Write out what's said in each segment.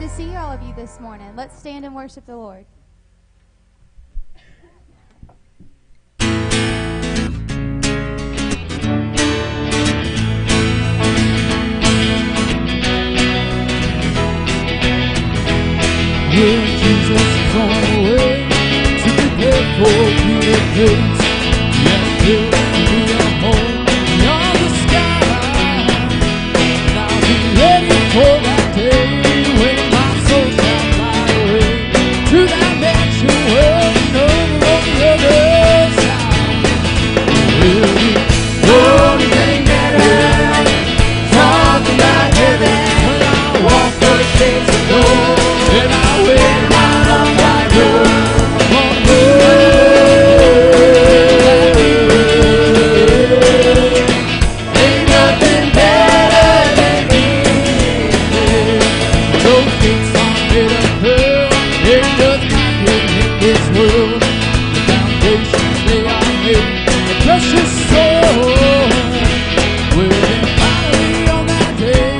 good to see all of you this morning. Let's stand and worship the Lord. With Jesus is on the way to the great cold beauty gates. Yes, built to be a home beyond the sky. And I'll be ready for that day when my soul shall fly away to that mansion world and over on the other side. We'll be rolling in that night, talking about heaven when I walk those gates of gold. And I will ride on thy road, on road. Ain't nothing better than me. Those gates are made of pearl. It does not fit in this world. The foundations they are made of precious soul. Will then finally on that day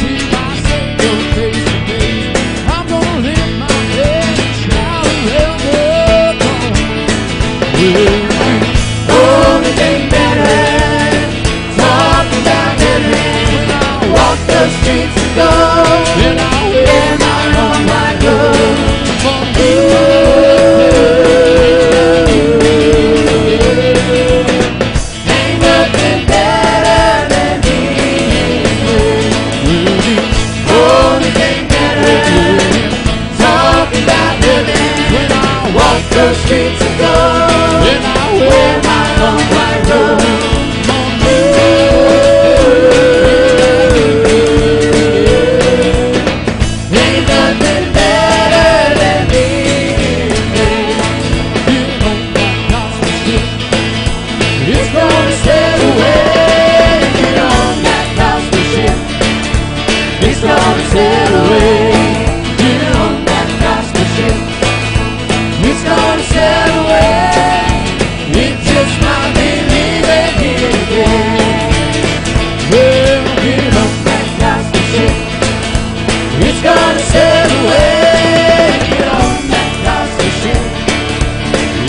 see my Savior face to face. We'll be rolling down, talking about heaven. When I walk the streets of gold, and I wear my own white robe. Ain't nothing better than me. We'll be rolling down, talking about heaven. When I walk the streets of gold. And I wear my own white robe. Ain't nothing better than me. You know that gospel stick, it's gonna sail away. Get on that gospel ship, it's gonna sail away. Get on that gospel ship, it's gonna sail away.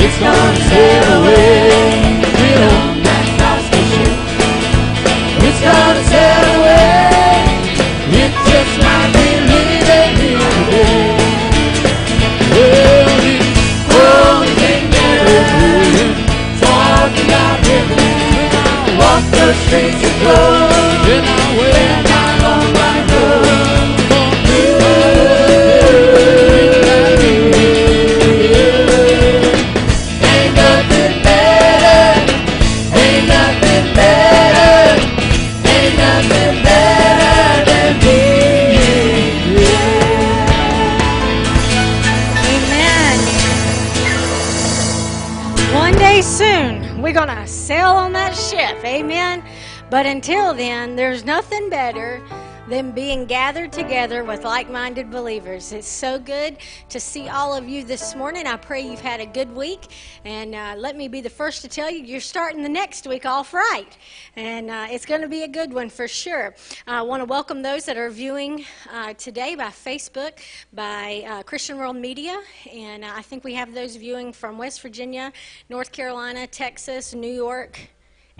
It's gonna sail away, get on that gospel ship. It's gonna sail away, get on that gospel ship. It's gonna sail away, it just might be leaving here today. Well, the world ain't better, talking about heaven. When I walk the streets of gold, and I wear my own white robe. Amen. But until then, there's nothing better than being gathered together with like-minded believers. It's so good to see all of you this morning. I pray you've had a good week, and let me be the first to tell you, you're starting the next week off right, and it's going to be a good one for sure. I want to welcome those that are viewing today by Facebook, by Christian World Media, and I think we have those viewing from West Virginia, North Carolina, Texas, New York,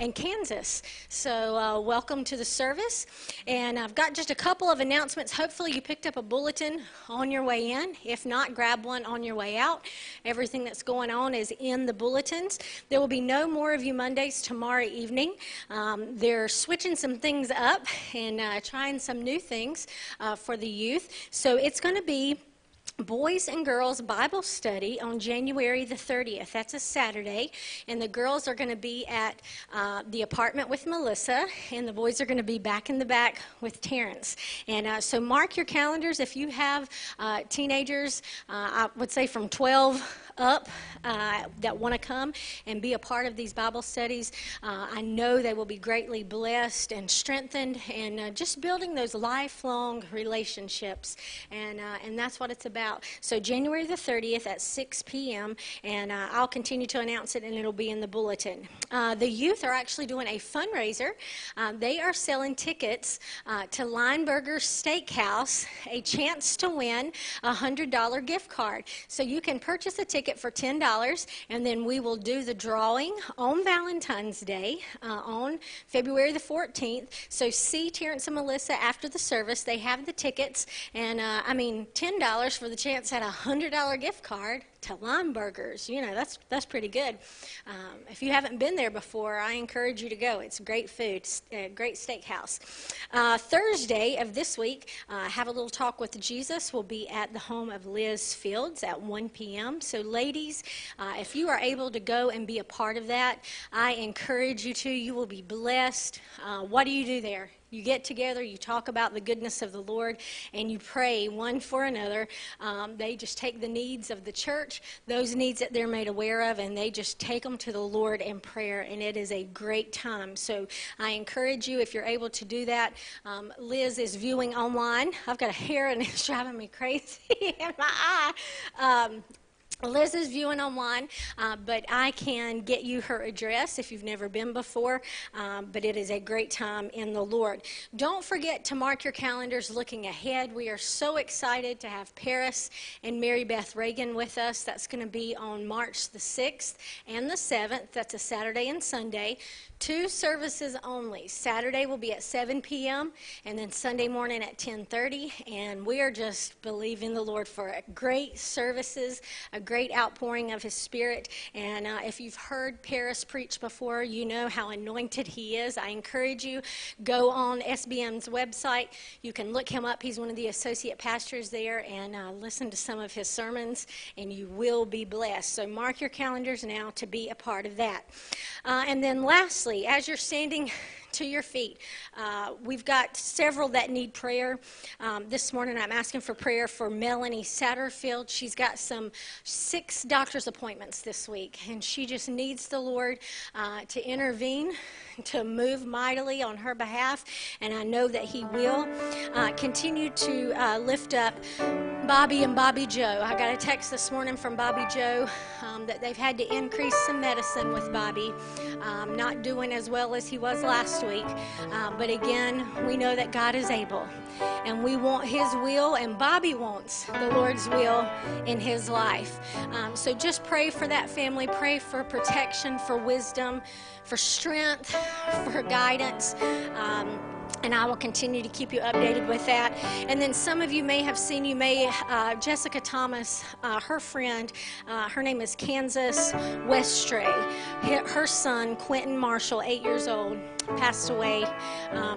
and Kansas. So welcome to the service. And I've got just a couple of announcements. Hopefully you picked up a bulletin on your way in. If not, grab one on your way out. Everything that's going on is in the bulletins. There will be no more of you Mondays tomorrow evening. They're switching some things up and trying some new things for the youth. So it's going to be Boys and Girls Bible Study on January the 30th. That's a Saturday, and the girls are going to be at the apartment with Melissa, and the boys are going to be back in the back with Terrence. And so mark your calendars. If you have teenagers, I would say from 12 up that want to come and be a part of these Bible studies, I know they will be greatly blessed and strengthened, and just building those lifelong relationships, and that's what it's about. out. So January the 30th at 6 p.m., and I'll continue to announce it, and it'll be in the bulletin. The youth are actually doing a fundraiser. They are selling tickets to Lineberger's Steakhouse, a chance to win a $100 gift card. So you can purchase a ticket for $10, and then we will do the drawing on Valentine's Day on February the 14th. So see Terrence and Melissa after the service. They have the tickets, and I mean, $10 for the chance at a $100 gift card to Lineberger's. You know, that's pretty good. If you haven't been there before, I encourage you to go. It's great food, great steakhouse. Thursday of this week, Have a Little Talk with Jesus will be at the home of Liz Fields at 1 p.m. So ladies, if you are able to go and be a part of that, I encourage you to. You will be blessed. What do you do there? You get together, you talk about the goodness of the Lord, and you pray one for another. They just take the needs of the church, those needs that they're made aware of, and they just take them to the Lord in prayer, and it is a great time. So I encourage you, if you're able to do that. Liz is viewing online. I've got a hair, and it's driving me crazy in my eye. Liz is viewing online, but I can get you her address if you've never been before, but it is a great time in the Lord. Don't forget to mark your calendars looking ahead. We are so excited to have Paris and Mary Beth Reagan with us. That's going to be on March the 6th and the 7th. That's a Saturday and Sunday. Two services only. Saturday will be at 7 p.m. and then Sunday morning at 10:30. And we are just believing the Lord for great services, a great outpouring of His Spirit. And if you've heard Paris preach before, you know how anointed he is. I encourage you, go on SBM's website. You can look him up. He's one of the associate pastors there, and listen to some of his sermons, and you will be blessed. So mark your calendars now to be a part of that. And then lastly, as you're standing to your feet, we've got several that need prayer. This morning I'm asking for prayer for Melanie Satterfield. She's got six doctor's appointments this week, and she just needs the Lord to intervene, to move mightily on her behalf, and I know that He will. Continue to lift up Bobby and Bobby Joe. I got a text this morning from Bobby Joe that they've had to increase some medicine with Bobby, not doing as well as he was last week. But again, we know that God is able, and we want His will, and Bobby wants the Lord's will in his life. So just pray for that family. Pray for protection, for wisdom, for strength, for guidance. And I will continue to keep you updated with that. And then some of you may have seen, Jessica Thomas, her friend, her name is Kansas Westray. Her son, Quentin Marshall, 8 years old, passed away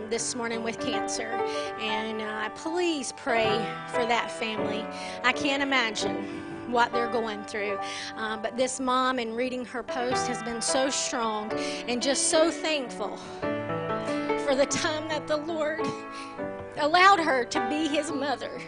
this morning with cancer. And please pray for that family. I can't imagine what they're going through, but this mom, in reading her post, has been so strong and just so thankful for the time that the Lord allowed her to be His mother,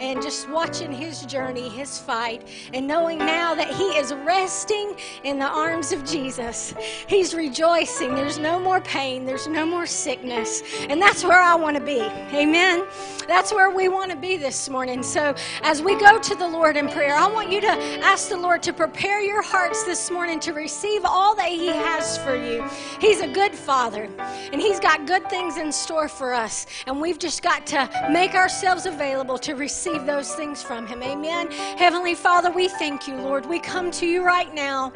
and just watching his journey, his fight, and knowing now that he is resting in the arms of Jesus. He's rejoicing. There's no more pain. There's no more sickness. And that's where I want to be. Amen. That's where we want to be this morning. So as we go to the Lord in prayer, I want you to ask the Lord to prepare your hearts this morning to receive all that He has for you. He's a good Father, and He's got good things in store for us. And we've just got to make ourselves available to receive those things from Him. Amen. Heavenly Father, we thank You, Lord. We come to You right now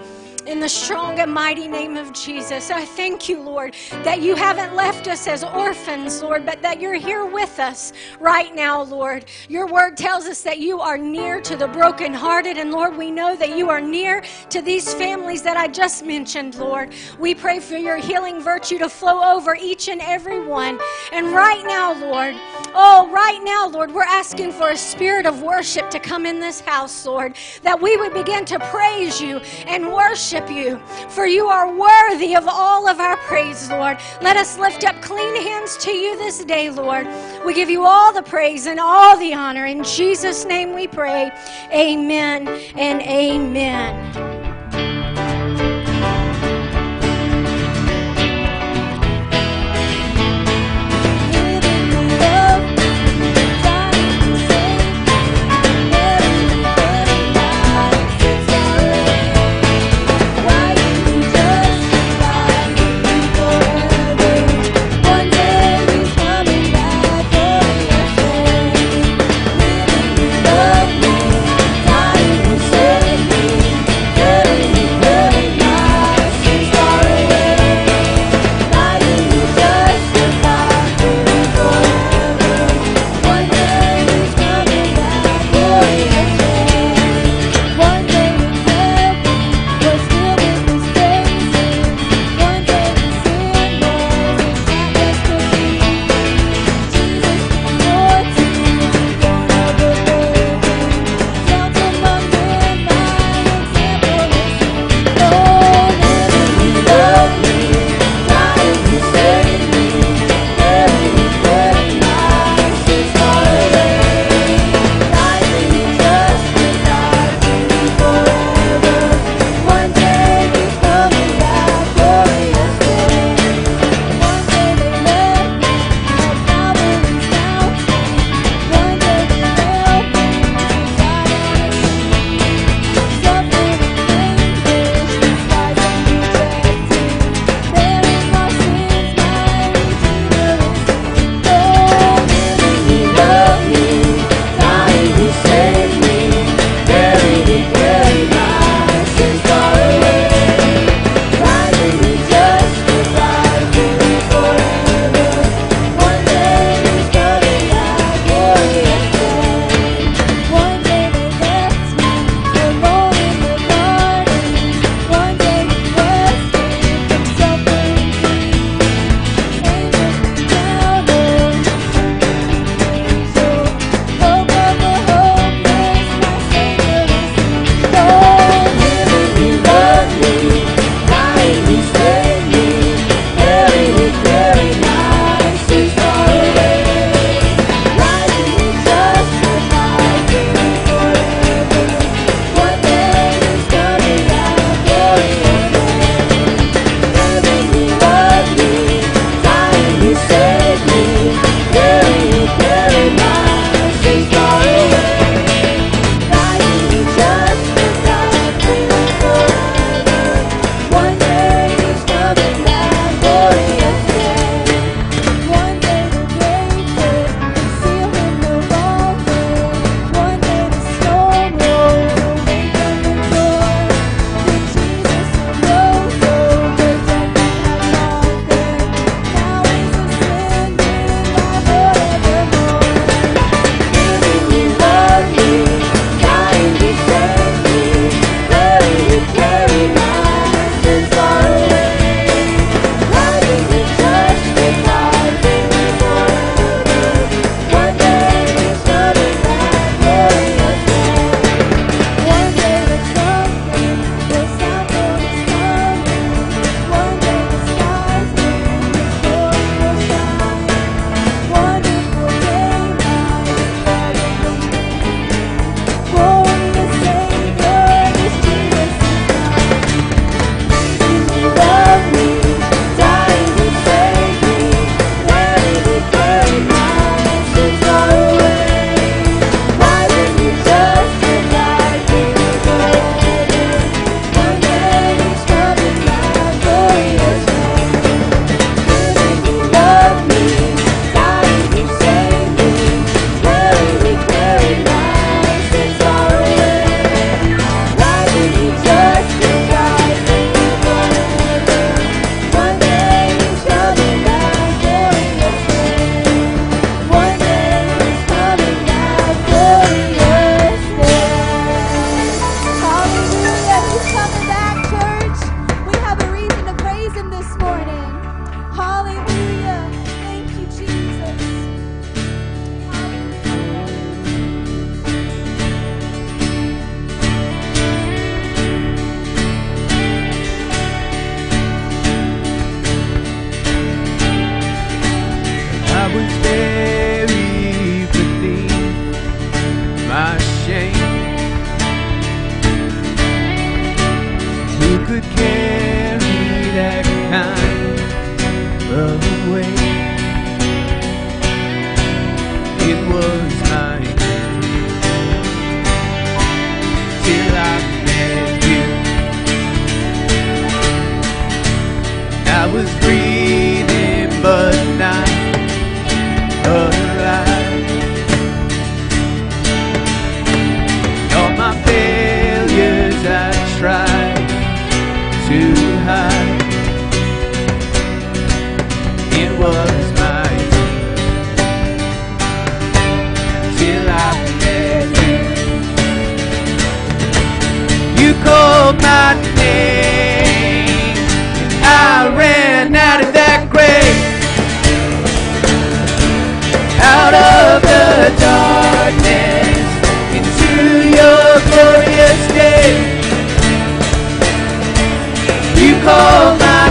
in the strong and mighty name of Jesus. I thank You, Lord, that You haven't left us as orphans, Lord, but that You're here with us right now, Lord. Your word tells us that You are near to the brokenhearted, and Lord, we know that You are near to these families that I just mentioned, Lord. We pray for Your healing virtue to flow over each and every one. And right now, Lord, Lord, we're asking for a spirit of worship to come in this house, Lord, that we would begin to praise You and worship You, for You are worthy of all of our praise, Lord. Let us lift up clean hands to You this day, Lord. We give You all the praise and all the honor. In Jesus' name we pray. Amen and amen. away. It was my day till I met you. I was breathing but not alive. All my failures I tried to hide. It was my dream till I met you. You called my name, and I ran out of that grave, out of the darkness into your glorious day. You called my name.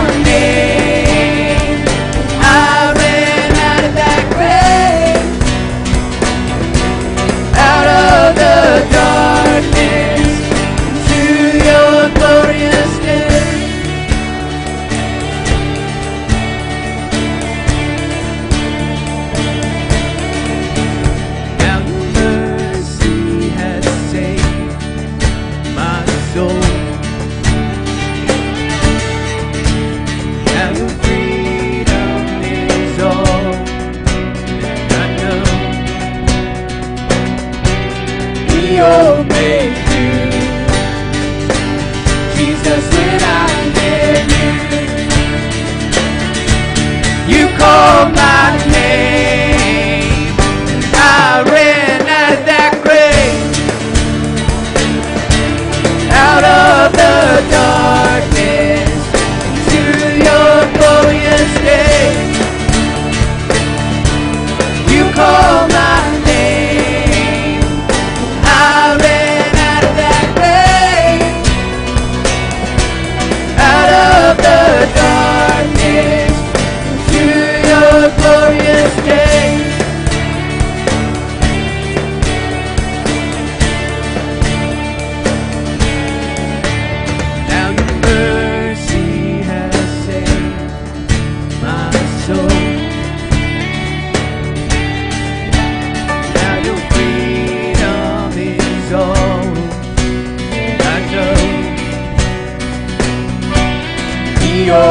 Your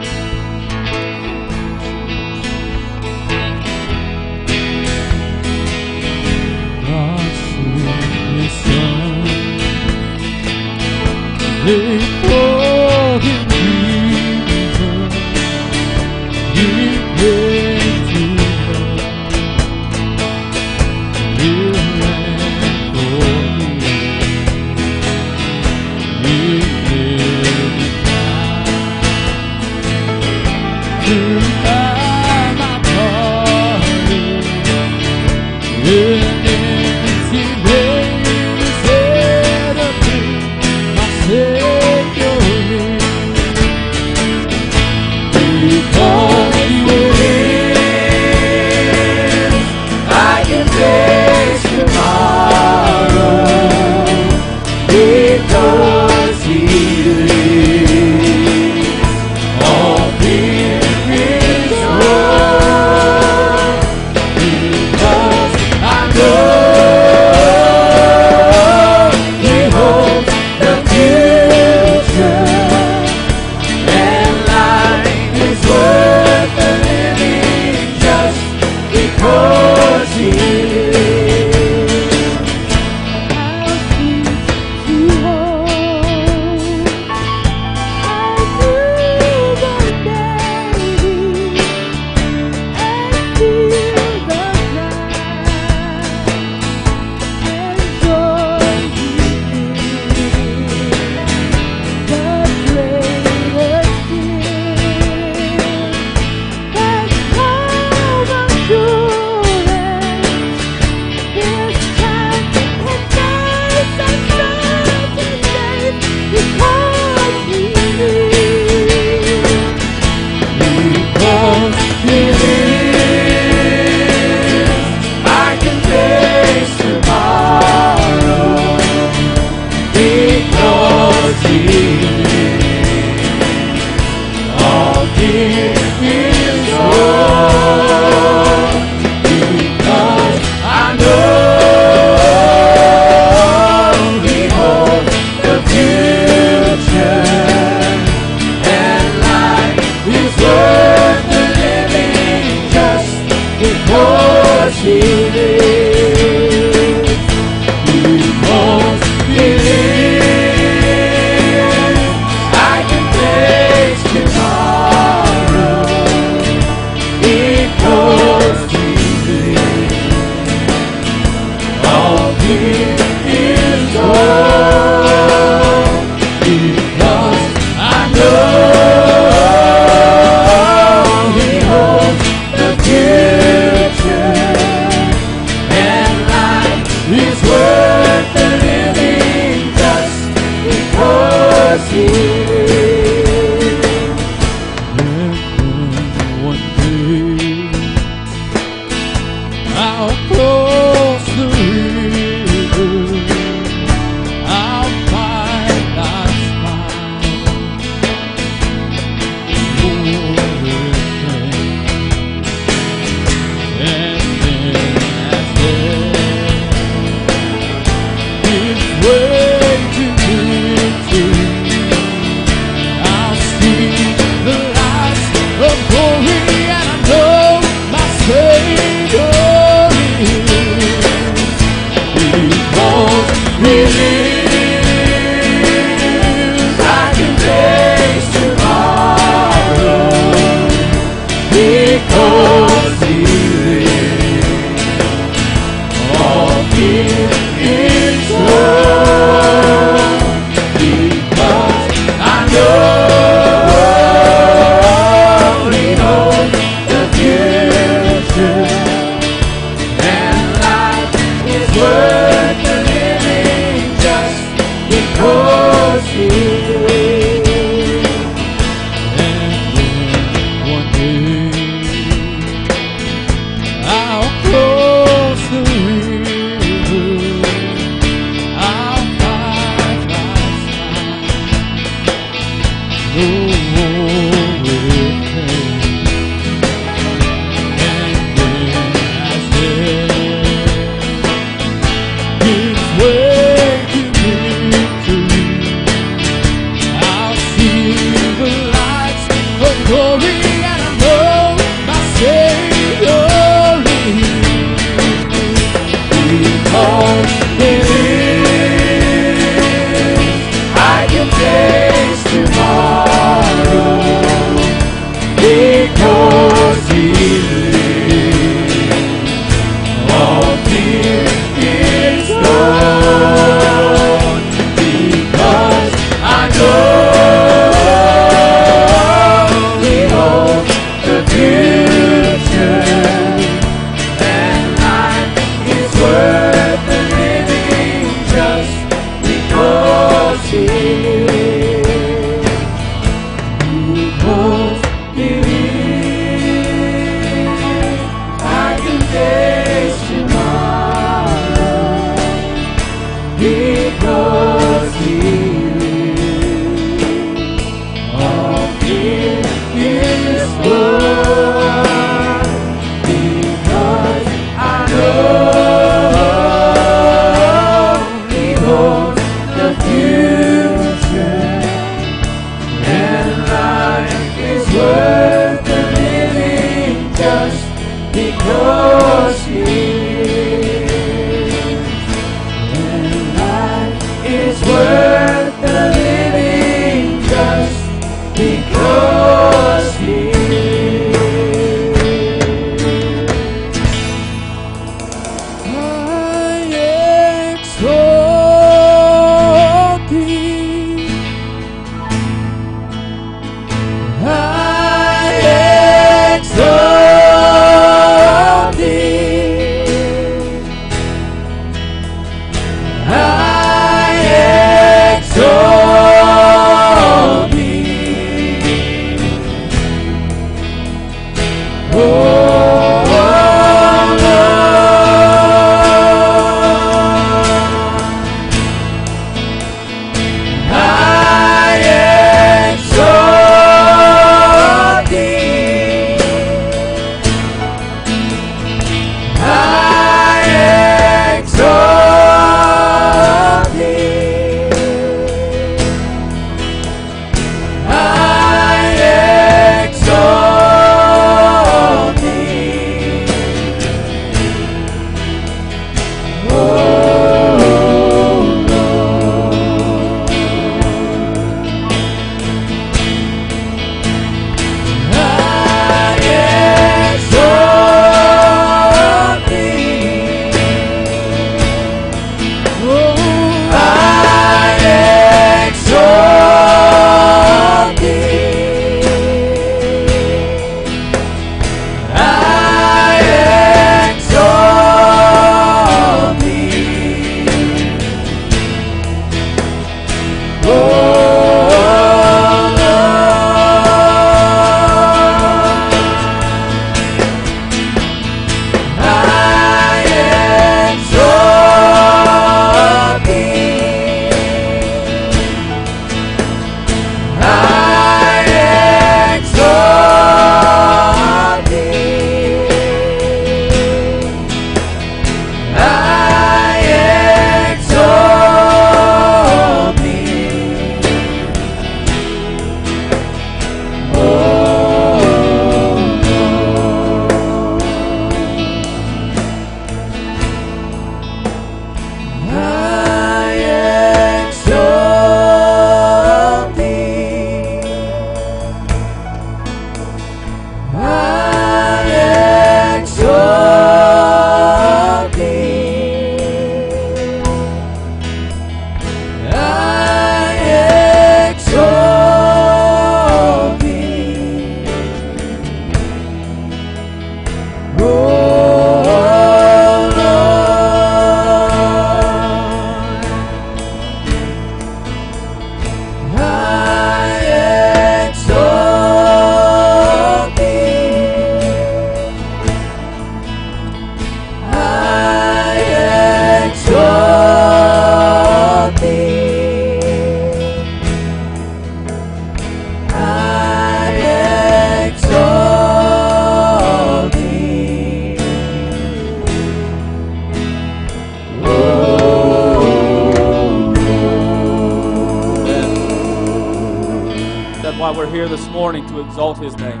we're here this morning to exalt his name,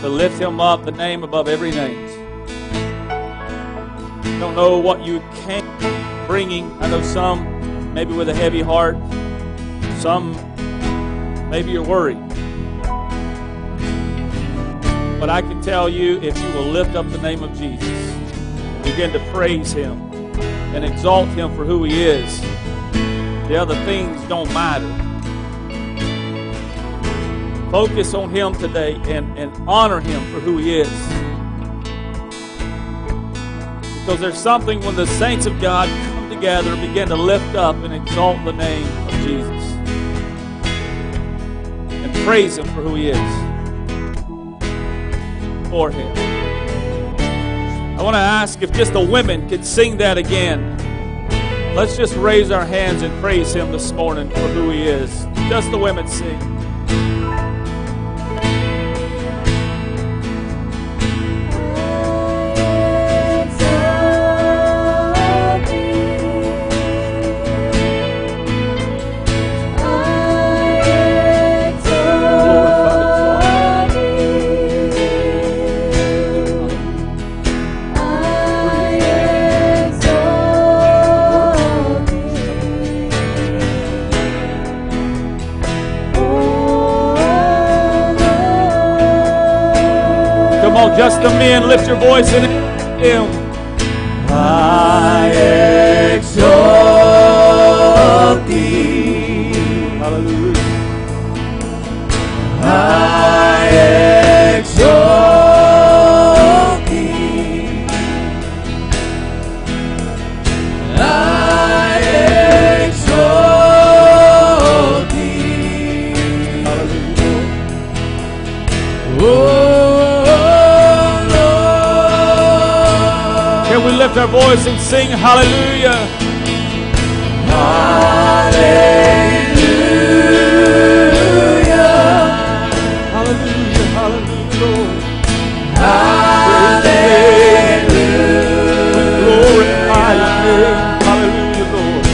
to lift him up, the name above every name. I don't know what you came bringing. I know some maybe with a heavy heart, some maybe you're worried. But I can tell you, if you will lift up the name of Jesus, begin to praise him and exalt him for who he is, the other things don't matter. Focus on him today and honor him for who he is. Because there's something when the saints of God come together and begin to lift up and exalt the name of Jesus. And praise him for who he is. For him. I want to ask if just the women could sing that again. Let's just raise our hands and praise him this morning for who he is. Just the women sing. Just the men, lift your voice in him. I exalt thee. Hallelujah. I exalt thee. I exalt thee. Hallelujah. Oh. Lift our voice and sing hallelujah. Hallelujah. Hallelujah. Hallelujah. Hallelujah. Glorify your name. Hallelujah, Lord.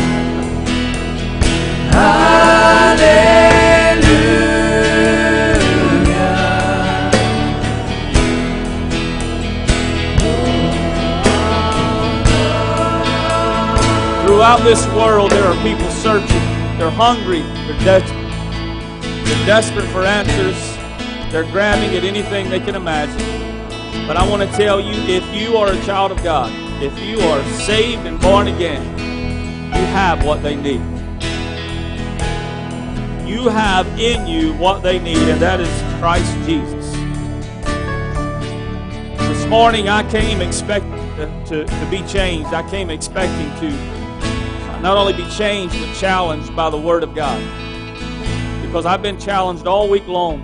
Throughout this world, there are people searching. They're hungry. They're desperate. They're desperate for answers. They're grabbing at anything they can imagine. But I want to tell you, if you are a child of God, if you are saved and born again, you have what they need. You have in you what they need, and that is Christ Jesus. This morning, I came expecting to be changed. I came expecting to not only be changed, but challenged by the Word of God. Because I've been challenged all week long.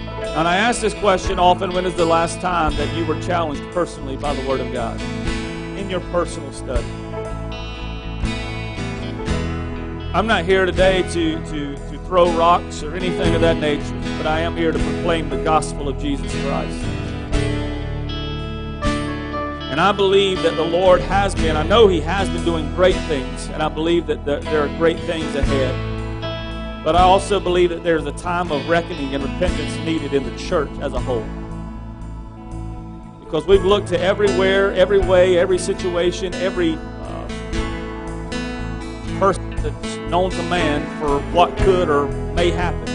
And I ask this question often, when is the last time that you were challenged personally by the Word of God? In your personal study. I'm not here today to throw rocks or anything of that nature, but I am here to proclaim the gospel of Jesus Christ. And I believe that the Lord has been, I know he has been doing great things, and I believe that there are great things ahead. But I also believe that there's a time of reckoning and repentance needed in the church as a whole. Because we've looked to everywhere, every way, every situation, every person that's known to man for what could or may happen.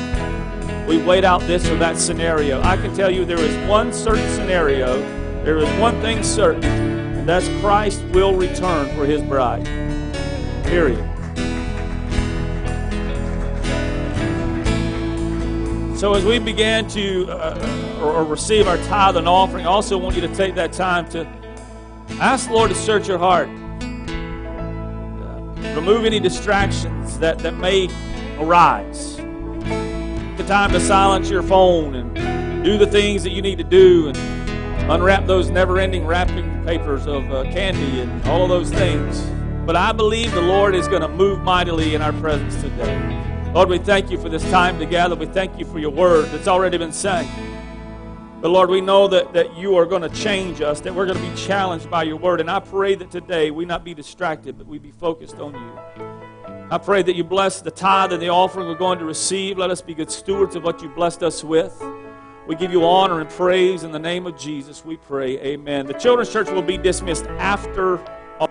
We weighed out this or that scenario. I can tell you there is one certain scenario. There is one thing certain, and that's Christ will return for his bride. Period. So as we began to receive our tithe and offering, I also want you to take that time to ask the Lord to search your heart. Remove any distractions that may arise. Take the time to silence your phone and do the things that you need to do, and unwrap those never-ending wrapping papers of candy and all of those things. But I believe the Lord is going to move mightily in our presence today. Lord, we thank you for this time together. We thank you for your word that's already been sang. But Lord, we know that you are going to change us, that we're going to be challenged by your word. And I pray that today we not be distracted, but we be focused on you. I pray that you bless the tithe and the offering we're going to receive. Let us be good stewards of what you blessed us with. We give you honor and praise in the name of Jesus. We pray. Amen. The Children's Church will be dismissed after all.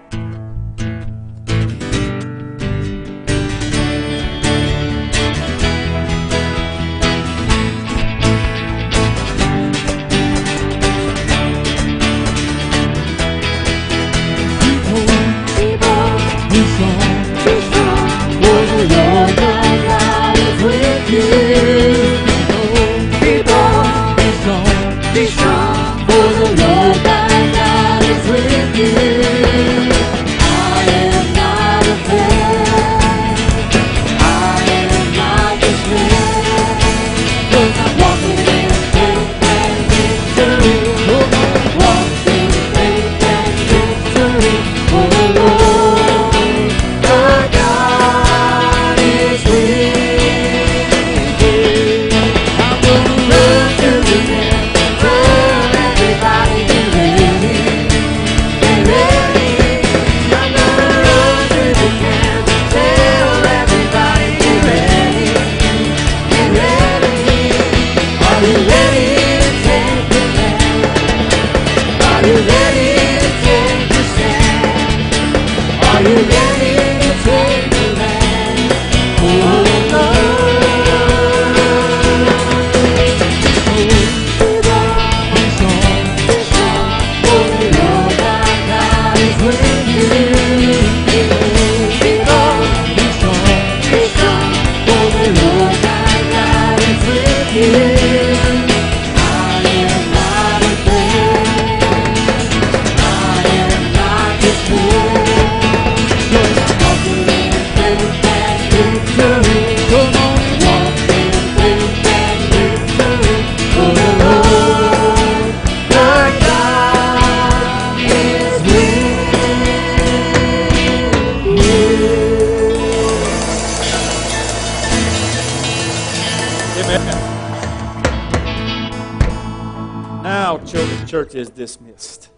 Is dismissed.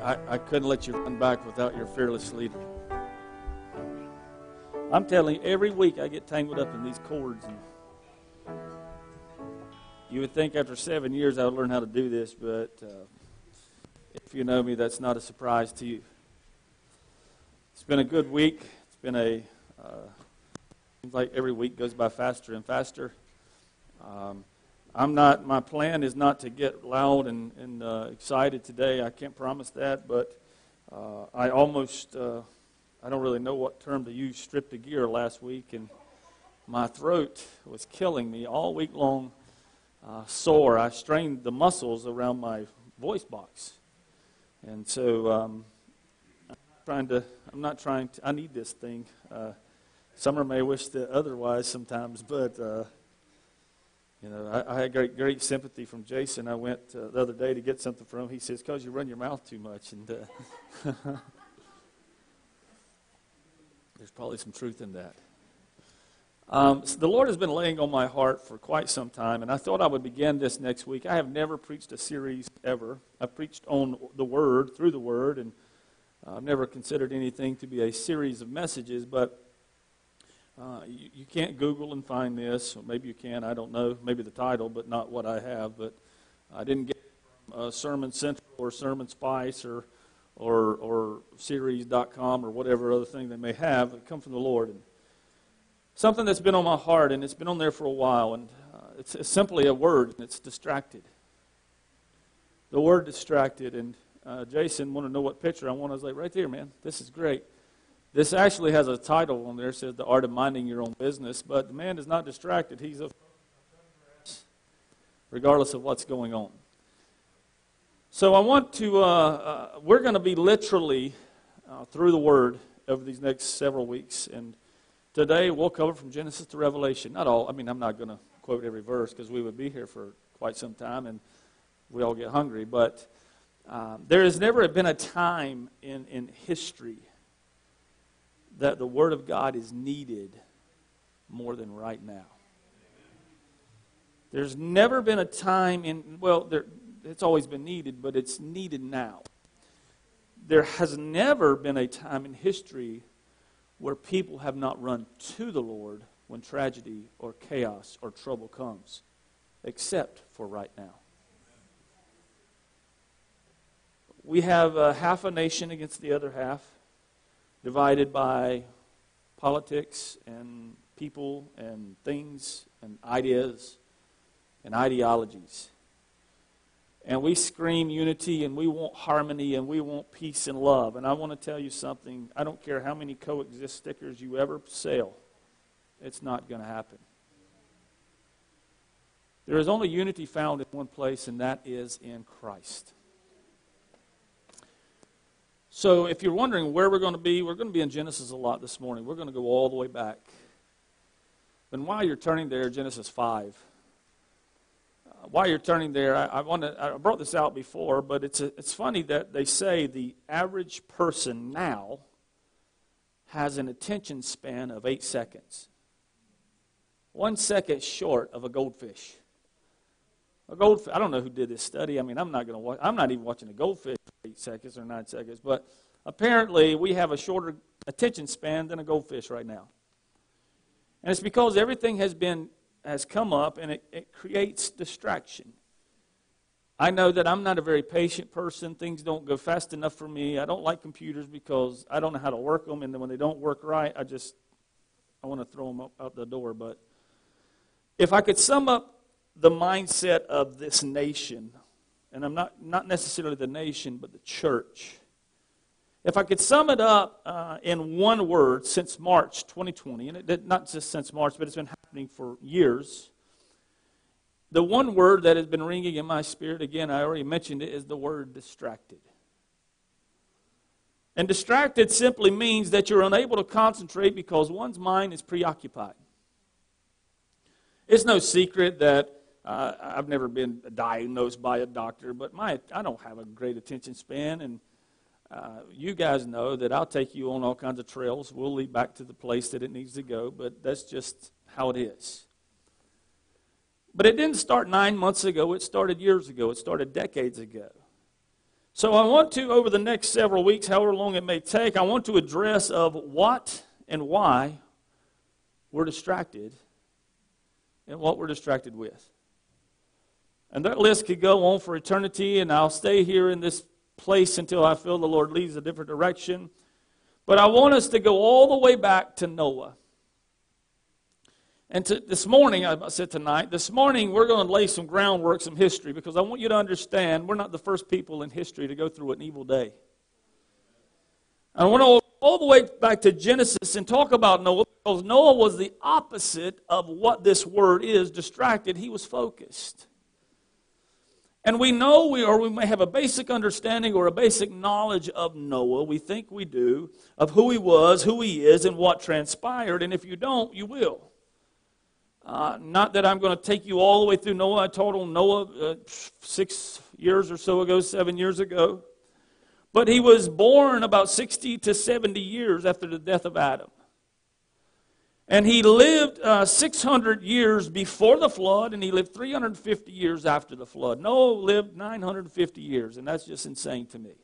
I couldn't let you run back without your fearless leader. I'm telling you, every week I get tangled up in these cords. And you would think after 7 years I would learn how to do this, but if you know me, that's not a surprise to you. It's been a good week. It's been a, seems like every week goes by faster and faster. My plan is not to get loud and excited today. I can't promise that, but I almost, I don't really know what term to use, stripped of gear last week, and my throat was killing me all week long, sore. I strained the muscles around my voice box, and so I'm not trying to, I need this thing. Summer may wish that otherwise sometimes, but... You know, I had great sympathy from Jason. I went the other day to get something from him. He says, "Cause you run your mouth too much," and there's probably some truth in that. So the Lord has been laying on my heart for quite some time, and I thought I would begin this next week. I have never preached a series ever. I preached on the Word through the Word, and I've never considered anything to be a series of messages, but. You can't Google and find this, or maybe you can, I don't know, maybe the title, but not what I have, but I didn't get it from Sermon Central or Sermon Spice or series.com or whatever other thing they may have. It comes from the Lord. And something that's been on my heart, and it's been on there for a while, and it's simply a word, and it's distracted. The word distracted, and Jason wanted to know what picture I wanted. I was like, right there, man, this is great. This actually has a title on there. It says, "The Art of Minding Your Own Business." But the man is not distracted. He's a regardless of what's going on. So I want to, we're going to be literally through the Word over these next several weeks. And today we'll cover from Genesis to Revelation. Not all. I mean, I'm not going to quote every verse because we would be here for quite some time and we all get hungry. But there has never been a time in history that the Word of God is needed more than right now. There's never been a time in, well, there, it's always been needed, but it's needed now. There has never been a time in history where people have not run to the Lord when tragedy or chaos or trouble comes, except for right now. We have half a nation against the other half, divided by politics and people and things and ideas and ideologies. And we scream unity, and we want harmony, and we want peace and love. And I want to tell you something. I don't care how many coexist stickers you ever sell. It's not going to happen. There is only unity found in one place, and that is in Christ. So if you're wondering where we're going to be in Genesis a lot this morning. We're going to go all the way back. And while you're turning there, Genesis 5. While you're turning there, I brought this out before, but it's funny that they say the average person now has an attention span of 8 seconds. 1 second short of a goldfish. A goldfish. I don't know who did this study. I mean, I'm not even watching a goldfish for 8 seconds or 9 seconds. But apparently, we have a shorter attention span than a goldfish right now, and it's because everything has come up, and it creates distraction. I know that I'm not a very patient person. Things don't go fast enough for me. I don't like computers because I don't know how to work them, and then when they don't work right, I want to throw them out the door. But if I could sum up the mindset of this nation, and I'm not necessarily the nation, but the church, if I could sum it up in one word since March 2020, and not just since March, but it's been happening for years, the one word that has been ringing in my spirit, again, I already mentioned it, is the word distracted. And distracted simply means that you're unable to concentrate because one's mind is preoccupied. It's no secret that I've never been diagnosed by a doctor, but I don't have a great attention span, and you guys know that I'll take you on all kinds of trails. We'll lead back to the place that it needs to go, but that's just how it is. But it didn't start 9 months ago. It started years ago. It started decades ago. So I want to, over the next several weeks, however long it may take, I want to address of what and why we're distracted and what we're distracted with. And that list could go on for eternity, and I'll stay here in this place until I feel the Lord leads a different direction. But I want us to go all the way back to Noah. And this morning we're going to lay some groundwork, some history, because I want you to understand we're not the first people in history to go through an evil day. I want to go all the way back to Genesis and talk about Noah, because Noah was the opposite of what this word is, distracted. He was focused. And we know, we may have a basic understanding or a basic knowledge of Noah, we think we do, of who he was, who he is, and what transpired. And if you don't, you will. Not that I'm going to take you all the way through Noah. I told on Noah 6 years or so ago, 7 years ago. But he was born about 60 to 70 years after the death of Adam. And he lived 600 years before the flood, and he lived 350 years after the flood. Noah lived 950 years, and that's just insane to me.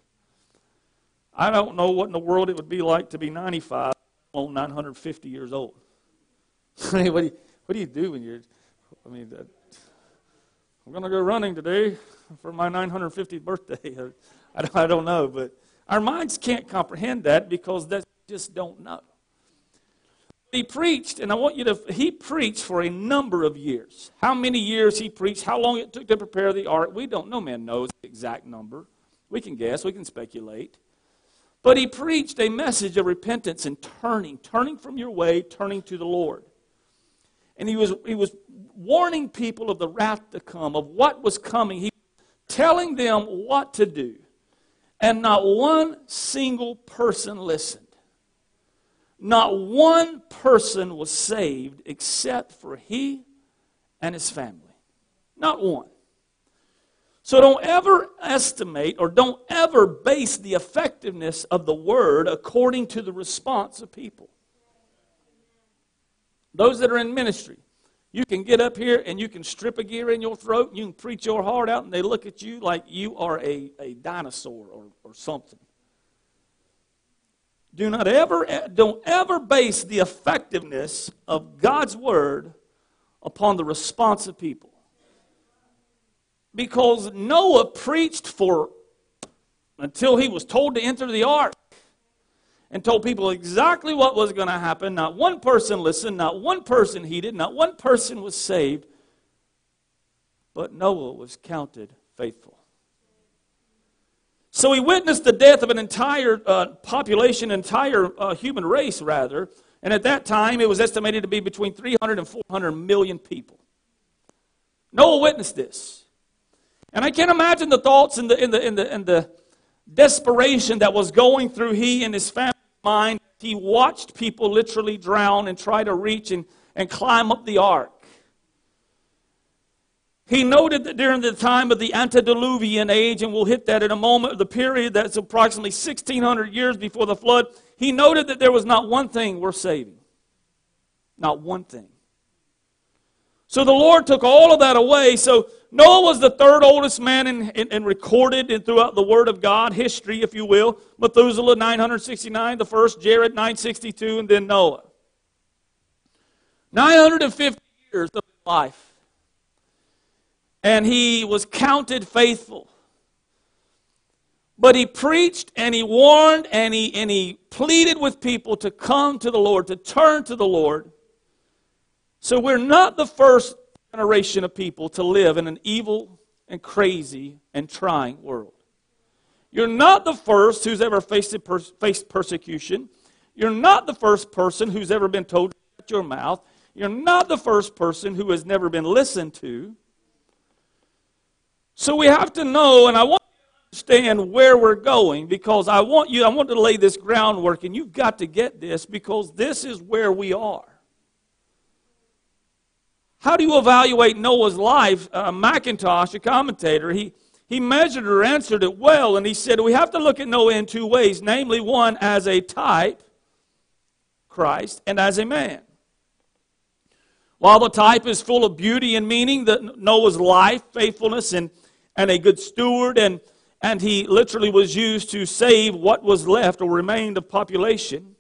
I don't know what in the world it would be like to be 95, 950 years old. I mean, what do you do when you're, I'm going to go running today for my 950th birthday. I don't know, but our minds can't comprehend that because they just don't know. He preached, and I want you to, he preached for a number of years. How many years he preached, how long it took to prepare the ark, we don't, no man knows the exact number. We can guess, we can speculate. But he preached a message of repentance and turning from your way, turning to the Lord. And he was warning people of the wrath to come, of what was coming. He was telling them what to do. And not one single person listened. Not one person was saved except for he and his family. Not one. So don't ever estimate or don't ever base the effectiveness of the word according to the response of people. Those that are in ministry, you can get up here and you can strip a gear in your throat and you can preach your heart out and they look at you like you are a dinosaur or something. Don't ever base the effectiveness of God's word upon the response of people. Because Noah preached until he was told to enter the ark and told people exactly what was going to happen. Not one person listened, not one person heeded, not one person was saved. But Noah was counted faithful. So he witnessed the death of an entire population, human race, rather. And at that time, it was estimated to be between 300 and 400 million people. Noah witnessed this. And I can't imagine the thoughts and the desperation that was going through he and his family's mind. He watched people literally drown and try to reach and climb up the ark. He noted that during the time of the antediluvian age, and we'll hit that in a moment, the period that's approximately 1,600 years before the flood, he noted that there was not one thing worth saving. Not one thing. So the Lord took all of that away. So Noah was the third oldest man in recorded and throughout the Word of God, history, if you will. Methuselah, 969, the first, Jared, 962, and then Noah. 950 years of life. And he was counted faithful. But he preached and he warned and he pleaded with people to come to the Lord, to turn to the Lord. So we're not the first generation of people to live in an evil and crazy and trying world. You're not the first who's ever faced persecution. You're not the first person who's ever been told to shut your mouth. You're not the first person who has never been listened to. So we have to know, and I want you to understand where we're going, because I want to lay this groundwork, and you've got to get this, because this is where we are. How do you evaluate Noah's life? McIntosh, a commentator, he measured or answered it well, and he said we have to look at Noah in two ways, namely one as a type, Christ, and as a man. While the type is full of beauty and meaning, that Noah's life, faithfulness, and a good steward, and he literally was used to save what was left or remained of population.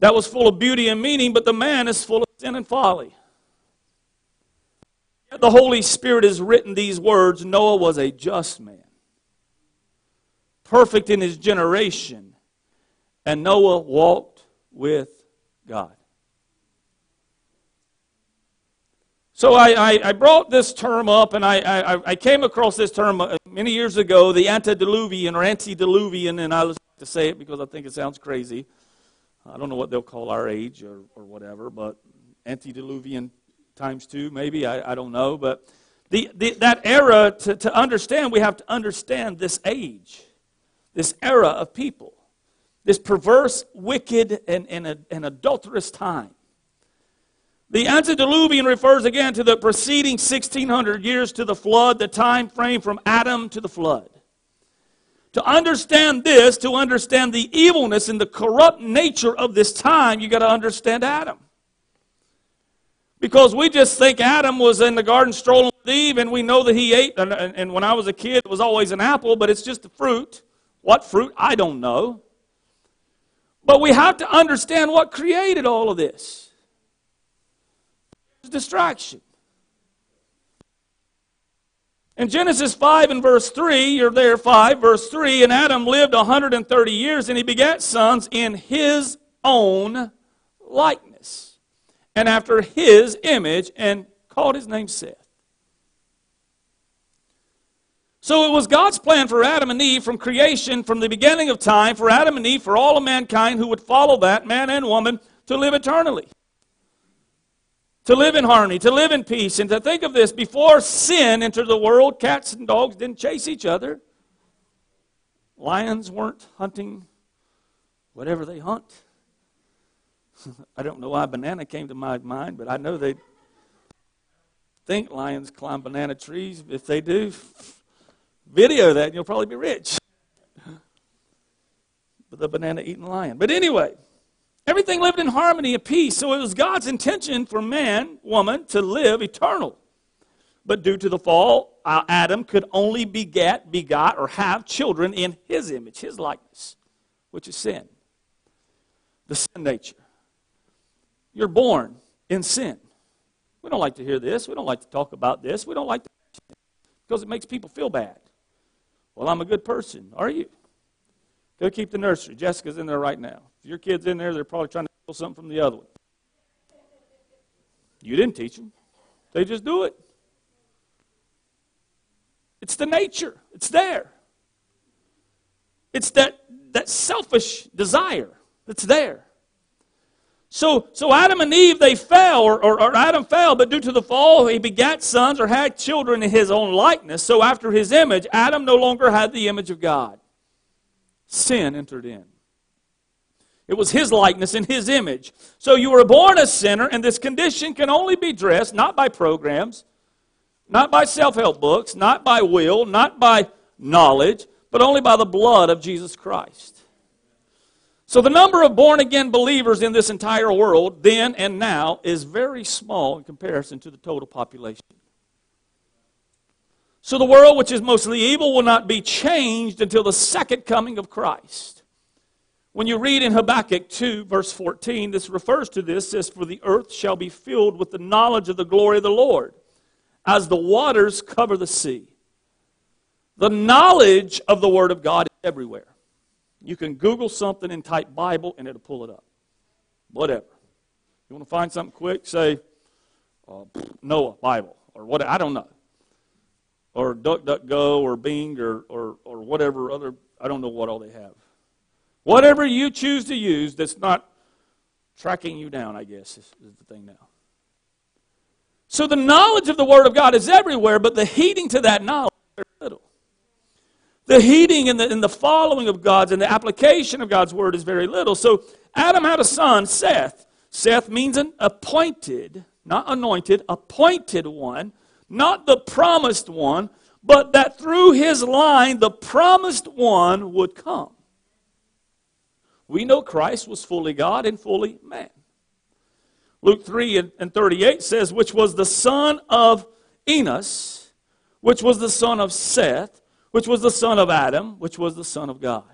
That was full of beauty and meaning, but the man is full of sin and folly. Yet the Holy Spirit has written these words, Noah was a just man, perfect in his generation, and Noah walked with God. So I brought this term up, and I came across this term many years ago, the antediluvian, and I like to say it because I think it sounds crazy. I don't know what they'll call our age or whatever, but antediluvian times two, maybe, I don't know. But that era, to understand, we have to understand this age, this era of people, this perverse, wicked, and adulterous time. The antediluvian refers again to the preceding 1,600 years to the flood, the time frame from Adam to the flood. To understand this, to understand the evilness and the corrupt nature of this time, you've got to understand Adam. Because we just think Adam was in the garden strolling with Eve, and we know that he ate, and when I was a kid it was always an apple, but it's just a fruit. What fruit? I don't know. But we have to understand what created all of this. Distraction. In Genesis 5 and verse 3, you're there, 5, verse 3, and Adam lived 130 years, and he begat sons in his own likeness, and after his image, and called his name Seth. So it was God's plan for Adam and Eve from creation, from the beginning of time, for Adam and Eve, for all of mankind who would follow that, man and woman, to live eternally. To live in harmony, to live in peace, and to think of this, before sin entered the world, cats and dogs didn't chase each other. Lions weren't hunting whatever they hunt. I don't know why banana came to my mind, but I know they think lions climb banana trees. If they do, video that and you'll probably be rich. But the banana-eating lion. But anyway, everything lived in harmony and peace, so it was God's intention for man, woman, to live eternal. But due to the fall, Adam could only begot, or have children in his image, his likeness, which is sin. the sin nature. You're born in sin. We don't like to hear this. We don't like to talk about this. We don't like to because it makes people feel bad. Well, I'm a good person. Are you? Go keep the nursery. Jessica's in there right now. If your kid's in there, they're probably trying to steal something from the other one. You didn't teach them. They just do it. It's the nature. It's there. It's that selfish desire that's there. So Adam and Eve, they fell, or Adam fell, but due to the fall, he begat sons or had children in his own likeness. So after his image, Adam no longer had the image of God. Sin entered in. It was his likeness and his image. So you were born a sinner, and this condition can only be addressed not by programs, not by self-help books, not by will, not by knowledge, but only by the blood of Jesus Christ. So the number of born-again believers in this entire world, then and now, is very small in comparison to the total population. So the world, which is mostly evil, will not be changed until the second coming of Christ. When you read in Habakkuk 2, verse 14, this refers to this, says, "For the earth shall be filled with the knowledge of the glory of the Lord, as the waters cover the sea." The knowledge of the Word of God is everywhere. You can Google something and type Bible, and it'll pull it up. Whatever. You want to find something quick, say, Noah, Bible, or what? I don't know. Or DuckDuckGo, or Bing, or whatever other, I don't know what all they have. Whatever you choose to use that's not tracking you down, I guess, is the thing now. So the knowledge of the Word of God is everywhere, but the heeding to that knowledge is very little. The heeding and the following of God's and the application of God's word is very little. So Adam had a son, Seth. Seth means an appointed, not anointed, appointed one, not the promised one, but that through his line the promised one would come. We know Christ was fully God and fully man. Luke 3 and 38 says, which was the son of Enos, which was the son of Seth, which was the son of Adam, which was the son of God.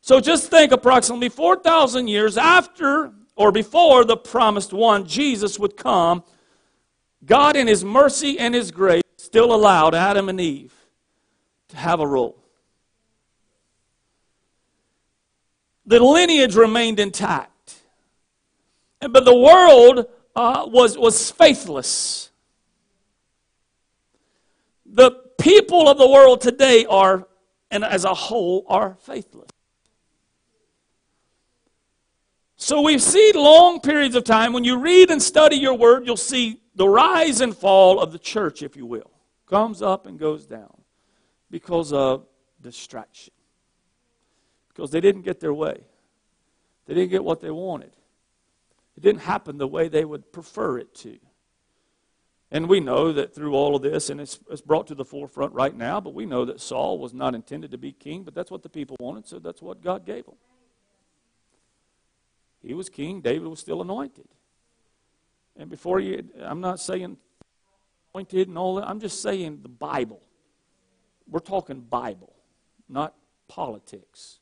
So just think approximately 4,000 years after or before the promised one, Jesus, would come. God in his mercy and his grace still allowed Adam and Eve to have a role. The lineage remained intact. But the world was faithless. The people of the world today are, and as a whole, are faithless. So we've seen long periods of time. When you read and study your word, you'll see the rise and fall of the church, if you will. Comes up and goes down because of distraction. Because they didn't get their way. They didn't get what they wanted. It didn't happen the way they would prefer it to. And we know that through all of this, and it's brought to the forefront right now, but we know that Saul was not intended to be king, but that's what the people wanted, so that's what God gave him. He was king. David was still anointed. And before you, I'm not saying anointed and all that. I'm just saying the Bible. We're talking Bible, not politics.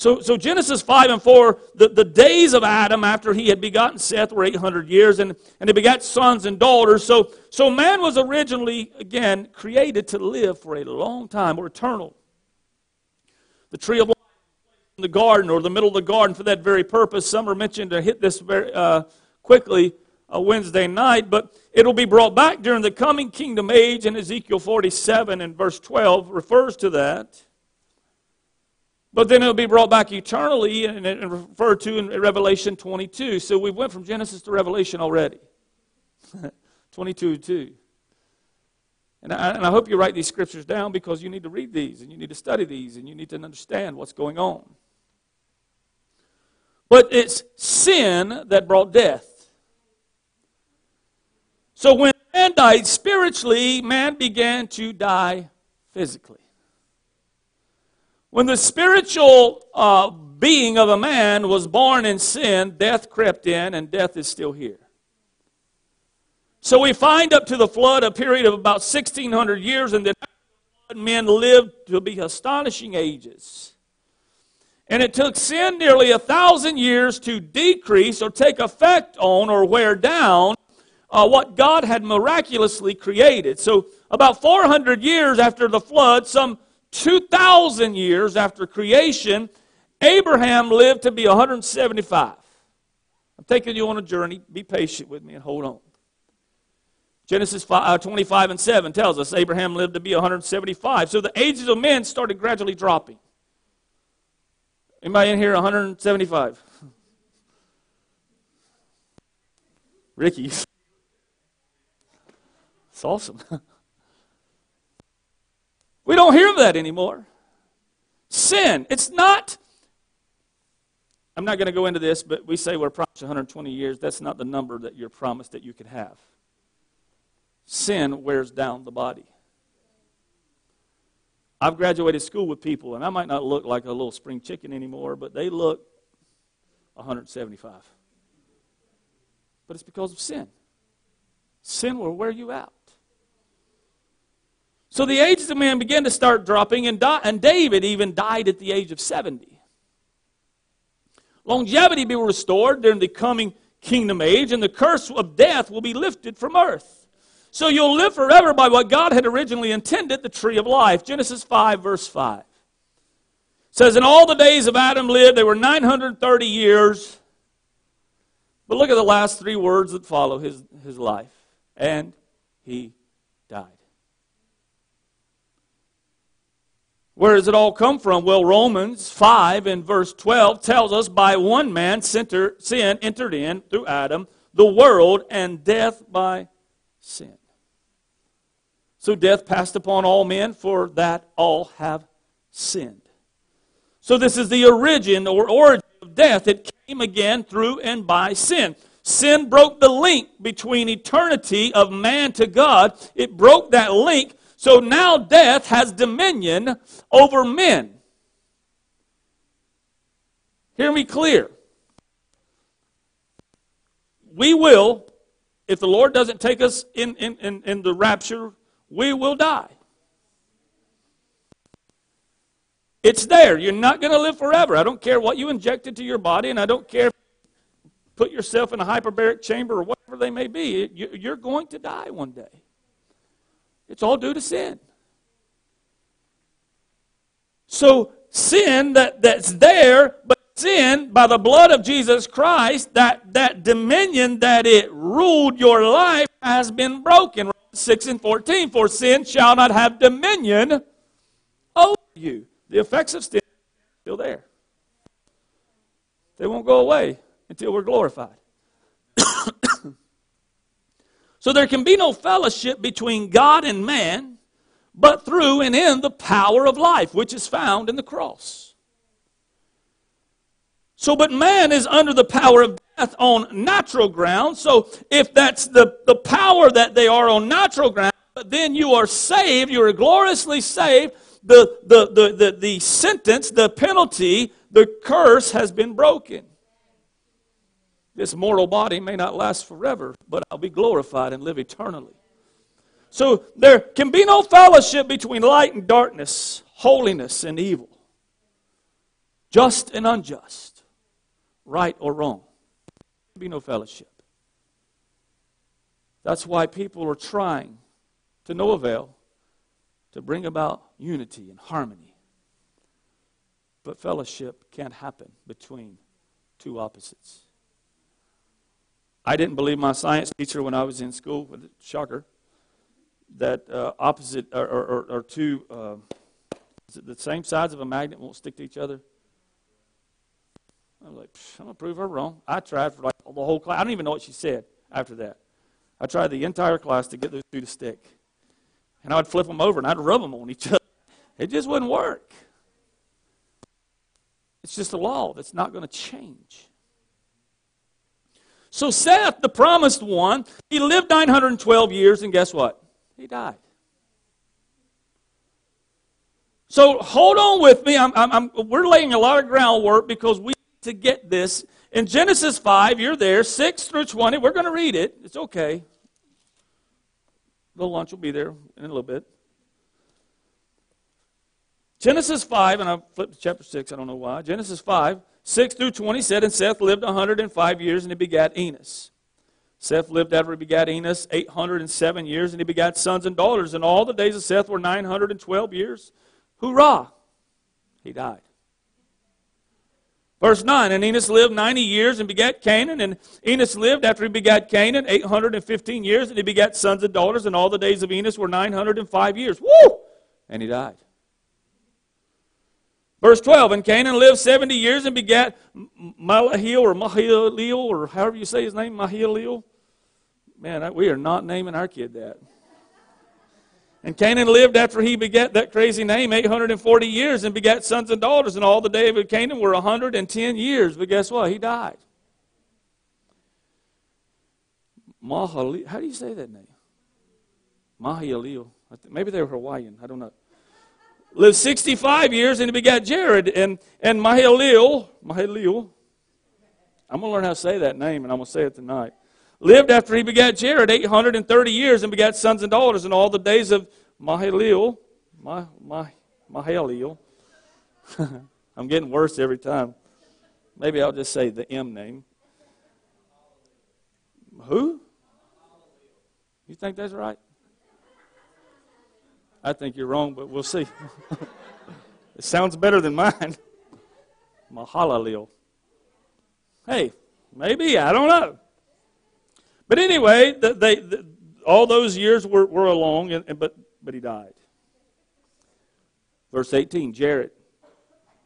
So Genesis 5 and 4, the days of Adam after he had begotten Seth were 800 years, and he begat sons and daughters. So man was originally, again, created to live for a long time or eternal. The tree of life in the garden or the middle of the garden for that very purpose. Some are mentioned to hit this very quickly Wednesday night, but it will be brought back during the coming kingdom age, and Ezekiel 47 and verse 12 refers to that. But then it will be brought back eternally and referred to in Revelation 22. So we went from Genesis to Revelation already. 22:2. And I hope you write these scriptures down because you need to read these and you need to study these and you need to understand what's going on. But it's sin that brought death. So when man died spiritually, man began to die physically. When the spiritual being of a man was born in sin, death crept in, and death is still here. So we find up to the flood a period of about 1,600 years, and then men lived to be astonishing ages. And it took sin nearly 1,000 years to decrease or take effect on or wear down what God had miraculously created. So about 400 years after the flood, some 2,000 years after creation, Abraham lived to be 175. I'm taking you on a journey. Be patient with me and hold on. Genesis 25:7 tells us Abraham lived to be 175. So the ages of men started gradually dropping. Anybody in here 175? Ricky's. It's awesome. We don't hear of that anymore. Sin. It's not. I'm not going to go into this, but we say we're promised 120 years. That's not the number that you're promised that you could have. Sin wears down the body. I've graduated school with people, and I might not look like a little spring chicken anymore, but they look 175. But it's because of sin. Sin will wear you out. So the ages of man began to start dropping, and David even died at the age of 70. Longevity will be restored during the coming kingdom age, and the curse of death will be lifted from earth. So you'll live forever by what God had originally intended, the tree of life. Genesis 5:5. It says, in all the days of Adam lived, they were 930 years. But look at the last three words that follow his life. And he died. Where does it all come from? Well, Romans 5:12 tells us, by one man sin entered in through Adam, the world, and death by sin. So death passed upon all men, for that all have sinned. So this is the origin or origin of death. It came again through and by sin. Sin broke the link between eternity of man to God. It broke that link. So now death has dominion over men. Hear me clear. We will, if the Lord doesn't take us in the rapture, we will die. It's there. You're not going to live forever. I don't care what you injected to your body, and I don't care if you put yourself in a hyperbaric chamber or whatever they may be. You're going to die one day. It's all due to sin. So sin that's there, but sin, by the blood of Jesus Christ, that dominion that it ruled your life has been broken. Romans 6:14, for sin shall not have dominion over you. The effects of sin are still there. They won't go away until we're glorified. So there can be no fellowship between God and man, but through and in the power of life, which is found in the cross. So, but man is under the power of death on natural ground. So if that's the power that they are on natural ground, but then you are saved, you are gloriously saved, the sentence, the penalty, the curse has been broken. This mortal body may not last forever, but I'll be glorified and live eternally. So there can be no fellowship between light and darkness, holiness and evil, just and unjust, right or wrong. There will be no fellowship. That's why people are trying, to no avail, to bring about unity and harmony. But fellowship can't happen between two opposites. I didn't believe my science teacher when I was in school, shocker, that the same sides of a magnet won't stick to each other. I was like, I'm going to prove her wrong. I tried for the whole class. I don't even know what she said after that. I tried the entire class to get those two to stick. And I would flip them over and I'd rub them on each other. It just wouldn't work. It's just a law that's not going to change. So Seth, the promised one, he lived 912 years, and guess what? He died. So hold on with me. We're laying a lot of groundwork because we to get this. In Genesis 5, you're there, 6-20. We're going to read it. It's okay. The lunch will be there in a little bit. Genesis 5, and I'll flip to chapter 6, I don't know why. Genesis 5, 6 through 20 said, and Seth lived 105 years, and he begat Enos. Seth lived after he begat Enos 807 years, and he begat sons and daughters. And all the days of Seth were 912 years. Hoorah! He died. Verse 9, and Enos lived 90 years and begat Canaan. And Enos lived after he begat Canaan 815 years, and he begat sons and daughters. And all the days of Enos were 905 years. Woo! And he died. Verse 12, and Canaan lived 70 years and begat Mahalalel, or however you say his name, Mahalalel. Man, we are not naming our kid that. And Canaan lived after he begat that crazy name 840 years and begat sons and daughters, and all the days of Canaan were 110 years. But guess what? He died. Mahalalel, how do you say that name? Mahalalel. Maybe they were Hawaiian. I don't know. Lived 65 years and he begat Jared and Mahalalel. I'm going to learn how to say that name, and I'm going to say it tonight. Lived after he begat Jared 830 years and begat sons and daughters, and all the days of Mahalalel. I'm getting worse every time. Maybe I'll just say the M name. Who? You think that's right? I think you're wrong, but we'll see. It sounds better than mine. Mahalalel. Hey, maybe, I don't know. But anyway, all those years were along, but he died. Verse 18, Jared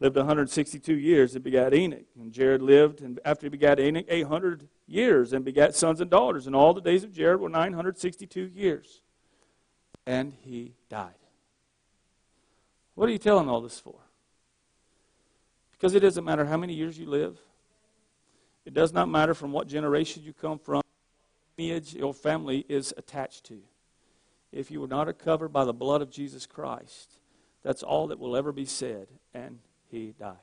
lived 162 years and begat Enoch. And Jared lived, and after he begat Enoch, 800 years and begat sons and daughters. And all the days of Jared were 962 years. And he died. What are you telling all this for? Because it doesn't matter how many years you live. It does not matter from what generation you come from. Lineage your family is attached to. If you were not covered by the blood of Jesus Christ, that's all that will ever be said. And he died.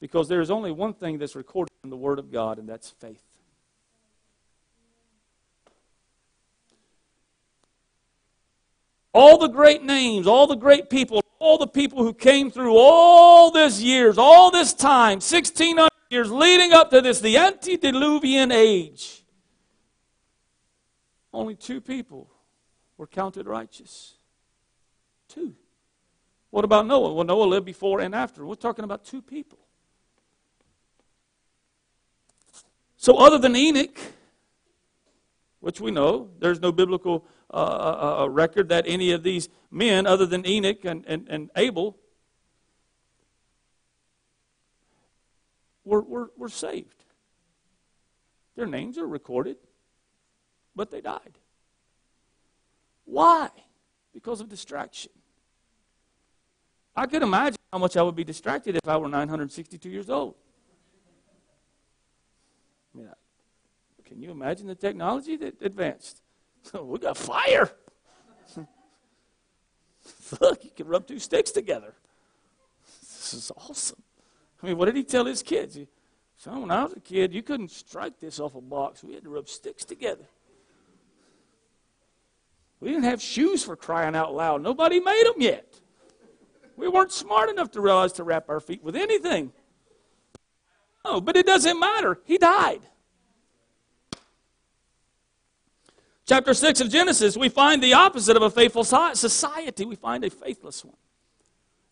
Because there is only one thing that's recorded in the Word of God, and that's faith. All the great names, all the great people, all the people who came through all these years, all this time, 1,600 years leading up to this, the antediluvian age. Only two people were counted righteous. Two. What about Noah? Well, Noah lived before and after. We're talking about two people. So other than Enoch, which we know, there's no biblical record that any of these men, other than Enoch and Abel, were saved. Their names are recorded, but they died. Why? Because of distraction. I could imagine how much I would be distracted if I were 962 years old. Yeah. Can you imagine the technology that advanced? We got fire. Look, you can rub two sticks together. This is awesome. I mean, what did he tell his kids? Son, when I was a kid, you couldn't strike this off a box. We had to rub sticks together. We didn't have shoes, for crying out loud. Nobody made them yet. We weren't smart enough to realize to wrap our feet with anything. Oh, but it doesn't matter. He died. Chapter 6 of Genesis, we find the opposite of a faithful society. We find a faithless one.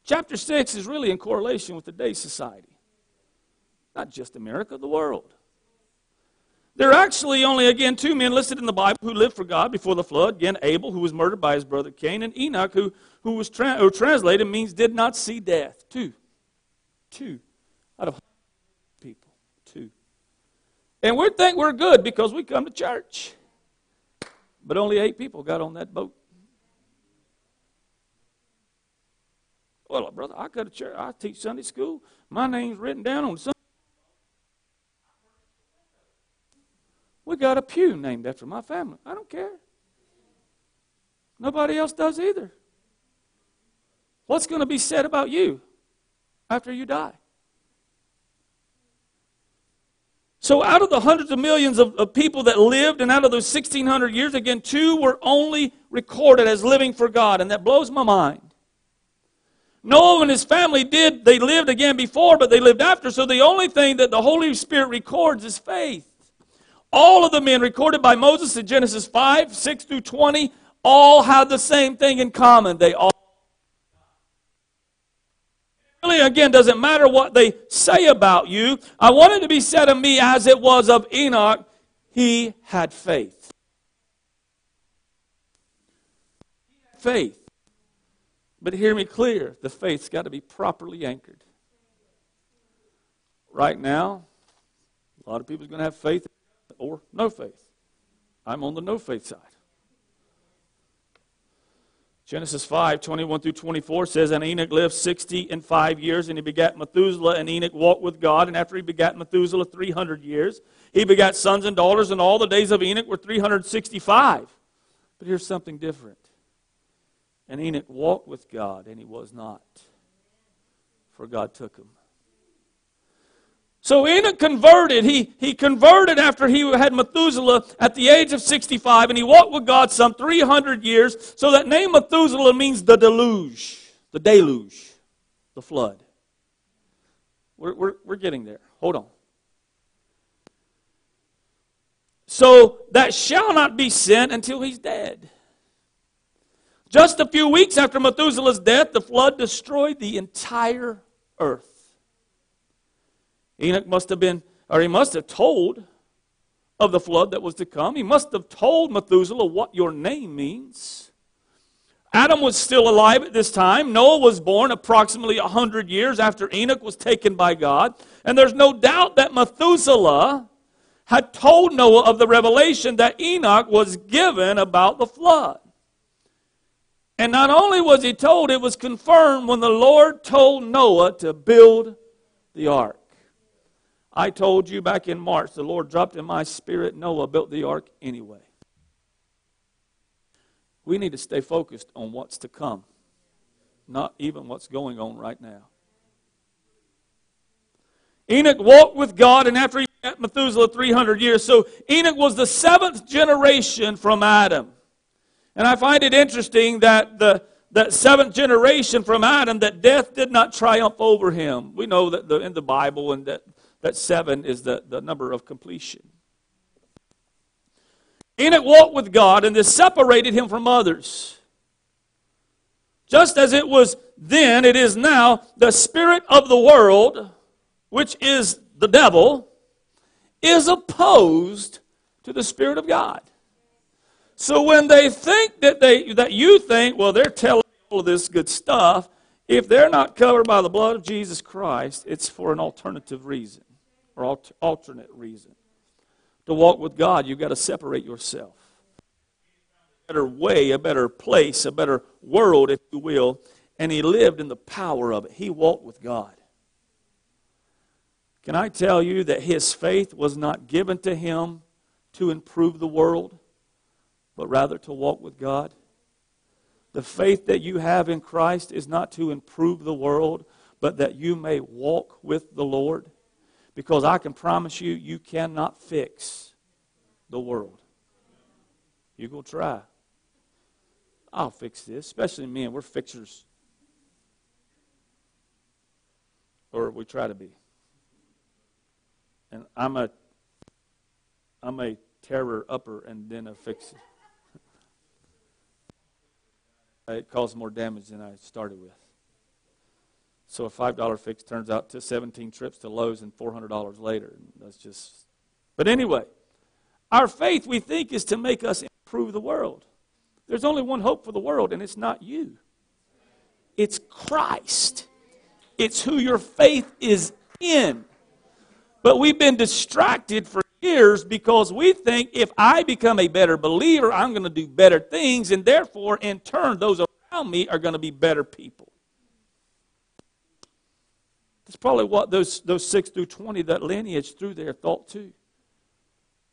Chapter 6 is really in correlation with today's society. Not just America, the world. There are actually only, again, two men listed in the Bible who lived for God before the flood. Again, Abel, who was murdered by his brother Cain, and Enoch, who translated means did not see death. Two out of people. Two. And we think we're good because we come to church. But only 8 people got on that boat. Well, brother, I go to church. I teach Sunday school. My name's written down on Sunday. We got a pew named after my family. I don't care. Nobody else does either. What's going to be said about you after you die? So out of the hundreds of millions of people that lived, and out of those 1,600 years, again, 2 were only recorded as living for God. And that blows my mind. Noah and his family did, they lived again before, but they lived after. So the only thing that the Holy Spirit records is faith. All of the men recorded by Moses in Genesis 5, 6 through 20, all had the same thing in common. They all. It really, again, doesn't matter what they say about you. I want it to be said of me as it was of Enoch. He had faith. Faith. But hear me clear, the faith's got to be properly anchored. Right now, a lot of people are going to have faith or no faith. I'm on the no faith side. Genesis 5, 21 through 24 says, And Enoch lived 65 years, and he begat Methuselah, and Enoch walked with God. And after he begat Methuselah 300 years, he begat sons and daughters, and all the days of Enoch were 365. But here's something different. And Enoch walked with God, and he was not, for God took him. So Enoch converted. He converted after he had Methuselah at the age of 65, and he walked with God some 300 years. So that name Methuselah means the deluge, the flood. We're getting there. Hold on. So that shall not be sent until he's dead. Just a few weeks after Methuselah's death, the flood destroyed the entire earth. Enoch must have been, or he must have told of the flood that was to come. He must have told Methuselah what your name means. Adam was still alive at this time. Noah was born approximately 100 years after Enoch was taken by God. And there's no doubt that Methuselah had told Noah of the revelation that Enoch was given about the flood. And not only was he told, it was confirmed when the Lord told Noah to build the ark. I told you back in March, the Lord dropped in my spirit, Noah built the ark anyway. We need to stay focused on what's to come, not even what's going on right now. Enoch walked with God, and after he met Methuselah 300 years, so Enoch was the seventh generation from Adam. And I find it interesting that that seventh generation from Adam, that death did not triumph over him. We know that in the Bible, and that seven is the number of completion. Enoch walked with God, and this separated him from others. Just as it was then, it is now. The spirit of the world, which is the devil, is opposed to the Spirit of God. So when they think that you think, well, they're telling all of this good stuff, if they're not covered by the blood of Jesus Christ, it's for an alternative reason, or alternate reason. To walk with God, you've got to separate yourself. A better way, a better place, a better world, if you will, and he lived in the power of it. He walked with God. Can I tell you that his faith was not given to him to improve the world, but rather to walk with God? The faith that you have in Christ is not to improve the world, but that you may walk with the Lord. Because I can promise you, you cannot fix the world. You're going to try. I'll fix this, especially men. We're fixers. Or we try to be. And I'm a terror-upper and then a fixer. It caused more damage than I started with. So a $5 fix turns out to 17 trips to Lowe's and $400 later. That's just. But anyway, our faith, we think, is to make us improve the world. There's only one hope for the world, and it's not you. It's Christ. It's who your faith is in. But we've been distracted for years because we think if I become a better believer, I'm going to do better things, and therefore, in turn, those around me are going to be better people. That's probably what those 6 through 20, that lineage through there, thought too.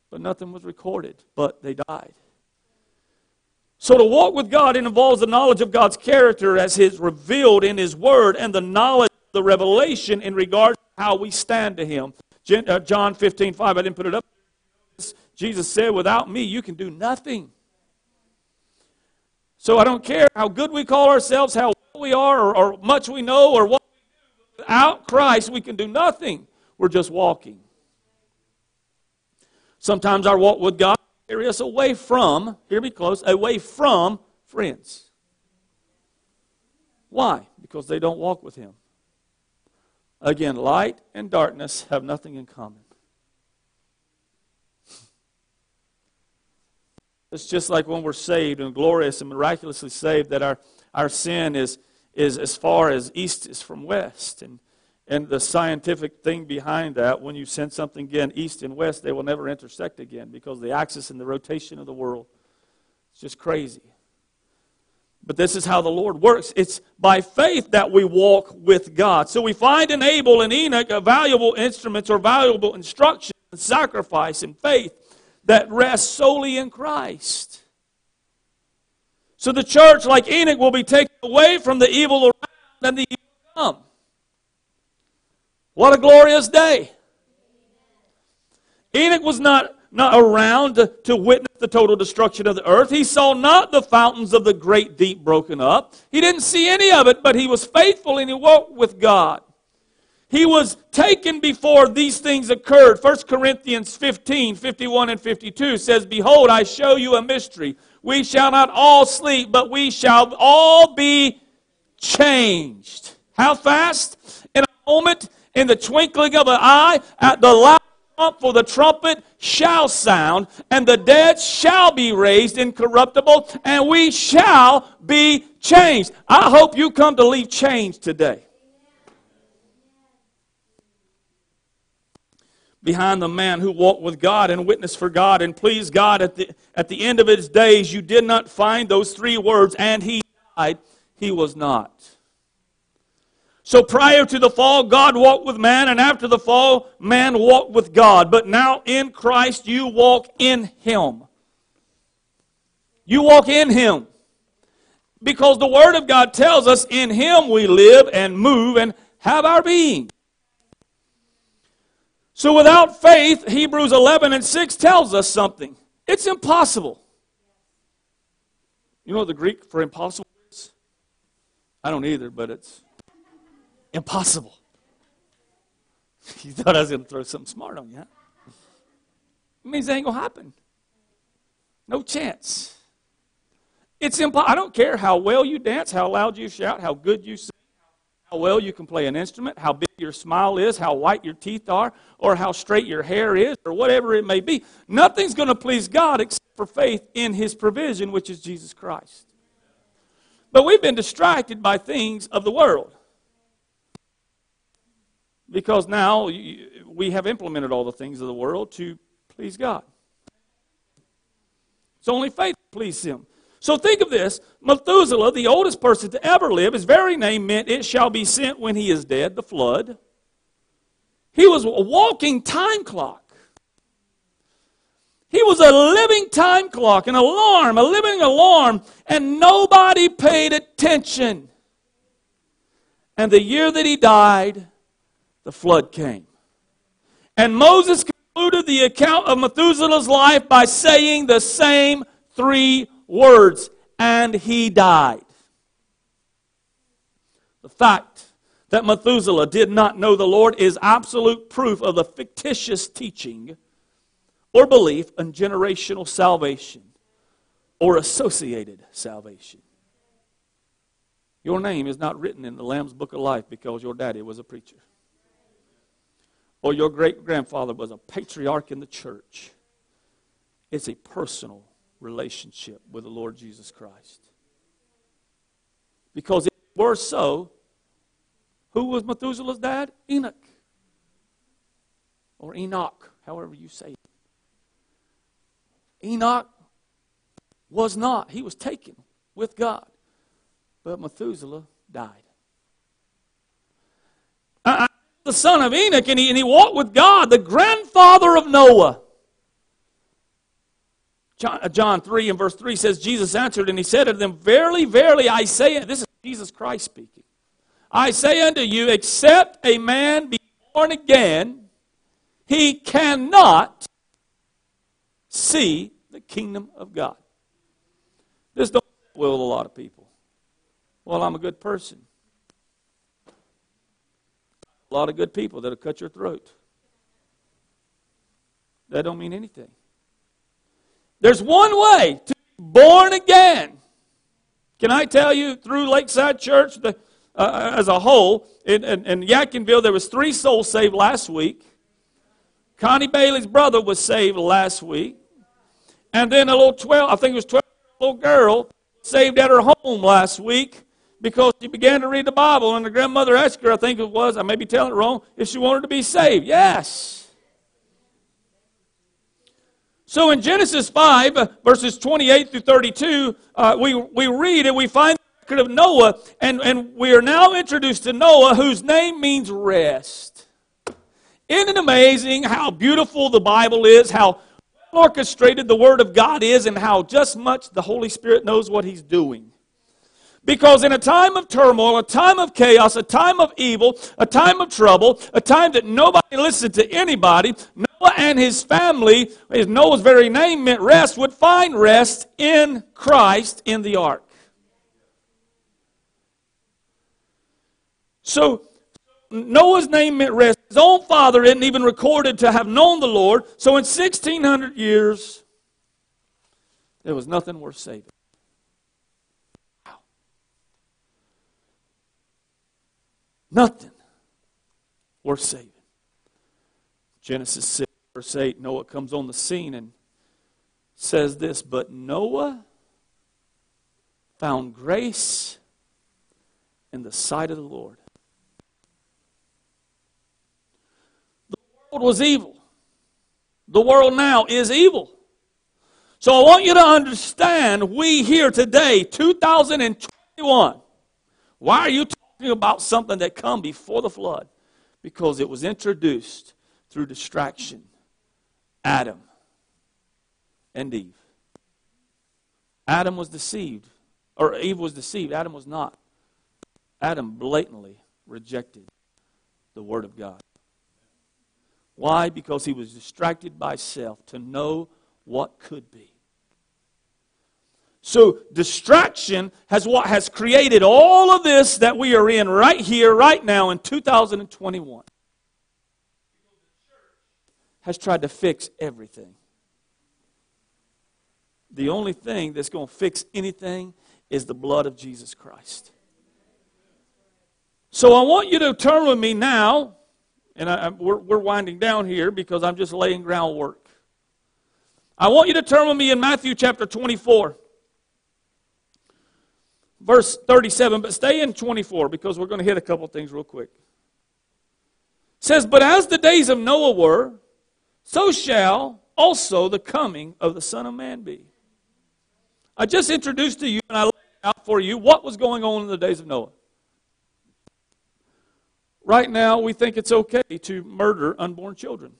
But nothing was recorded, but they died. So to walk with God, it involves the knowledge of God's character as His revealed in His Word, and the knowledge of the revelation in regard to how we stand to Him. John 15:5, I didn't put it up. Jesus said, without me, you can do nothing. So I don't care how good we call ourselves, how well we are, or much we know, or what we do. Without Christ, we can do nothing. We're just walking. Sometimes our walk with God carries us away from, hear me close, away from friends. Why? Because they don't walk with Him. Again, light and darkness have nothing in common. It's just like when we're saved and glorious and miraculously saved, that our sin is as far as east is from west. And the scientific thing behind that, when you send something again east and west, they will never intersect again because the axis and the rotation of the world, it's just crazy. But this is how the Lord works. It's by faith that we walk with God. So we find in Abel and Enoch valuable instruments or valuable instruction and sacrifice and faith that rests solely in Christ. So the church, like Enoch, will be taken away from the evil around and the evil to come. What a glorious day. Enoch was not around to witness the total destruction of the earth. He saw not the fountains of the great deep broken up. He didn't see any of it, but he was faithful and he walked with God. He was taken before these things occurred. 1 Corinthians 15, 51 and 52 says, "Behold, I show you a mystery. We shall not all sleep, but we shall all be changed." How fast? In a moment, in the twinkling of an eye, at the loud trump, for the trumpet shall sound, and the dead shall be raised incorruptible, and we shall be changed. I hope you come to leave changed today. Behind the man who walked with God and witnessed for God and pleased God at the end of his days, you did not find those three words, "and he died." He was not. So prior to the fall, God walked with man, and after the fall, man walked with God. But now in Christ, you walk in Him. You walk in Him. Because the Word of God tells us, in Him we live and move and have our being. So without faith, Hebrews 11 and 6 tells us something. It's impossible. You know what the Greek for impossible is? I don't either, but it's impossible. You thought I was going to throw something smart on you, huh? It means it ain't going to happen. No chance. It's impossible. I don't care how well you dance, how loud you shout, how good you sing, how well you can play an instrument, how big your smile is, how white your teeth are, or how straight your hair is, or whatever it may be. Nothing's going to please God except for faith in His provision, which is Jesus Christ. But we've been distracted by things of the world. Because now we have implemented all the things of the world to please God. It's only faith that pleases Him. So think of this. Methuselah, the oldest person to ever live, his very name meant "it shall be sent when he is dead," the flood. He was a walking time clock. He was a living time clock, an alarm, a living alarm, and nobody paid attention. And the year that he died, the flood came. And Moses concluded the account of Methuselah's life by saying the same three words, "and he died." The fact that Methuselah did not know the Lord is absolute proof of the fictitious teaching or belief in generational salvation or associated salvation. Your name is not written in the Lamb's Book of Life because your daddy was a preacher, or your great-grandfather was a patriarch in the church. It's a personal relationship with the Lord Jesus Christ. Because if it were so, who was Methuselah's dad? Enoch. Or Enoch, however you say it. Enoch was not. He was taken with God. But Methuselah died. The son of Enoch, and he walked with God, the grandfather of Noah. John 3 and verse 3 says, "Jesus answered, and he said to them, Verily, verily, I say," this is Jesus Christ speaking, "I say unto you, except a man be born again, he cannot see the kingdom of God." This don't Well, a lot of people. Well, I'm a good person. A lot of good people that'll cut your throat. That don't mean anything. There's one way to be born again. Can I tell you, through Lakeside Church as a whole, in Yakinville, there was 3 souls saved last week. Connie Bailey's brother was saved last week. And then a little 12-year-old girl saved at her home last week because she began to read the Bible, and the grandmother asked her, I think it was, I may be telling it wrong, if she wanted to be saved. Yes. So in Genesis 5, verses 28 through 32, we read and we find the record of Noah, and we are now introduced to Noah, whose name means rest. Isn't it amazing how beautiful the Bible is, how orchestrated the Word of God is, and how just much the Holy Spirit knows what He's doing? Because in a time of turmoil, a time of chaos, a time of evil, a time of trouble, a time that nobody listened to anybody, Noah and his family, as Noah's very name meant rest, would find rest in Christ in the ark. So Noah's name meant rest. His own father isn't even recorded to have known the Lord. So in 1,600 years, there was nothing worth saving. Wow. Nothing worth saving. Genesis 6, verse 8, Noah comes on the scene and says this, but Noah found grace in the sight of the Lord. Was evil. The world now is evil. So I want you to understand, we here today, 2021, why are you talking about something that come before the flood? Because it was introduced through distraction. Adam and Eve. Adam was deceived, or Eve was deceived. Adam was not. Adam blatantly rejected the Word of God. Why? Because he was distracted by self to know what could be. So distraction has what has created all of this that we are in right here, right now in 2021. Has tried to fix everything. The only thing that's going to fix anything is the blood of Jesus Christ. So I want you to turn with me now. And we're winding down here because I'm just laying groundwork. I want you to turn with me in Matthew chapter 24. Verse 37, but stay in 24 because we're going to hit a couple things real quick. It says, but as the days of Noah were, so shall also the coming of the Son of Man be. I just introduced to you and I laid out for you what was going on in the days of Noah. Right now, we think it's okay to murder unborn children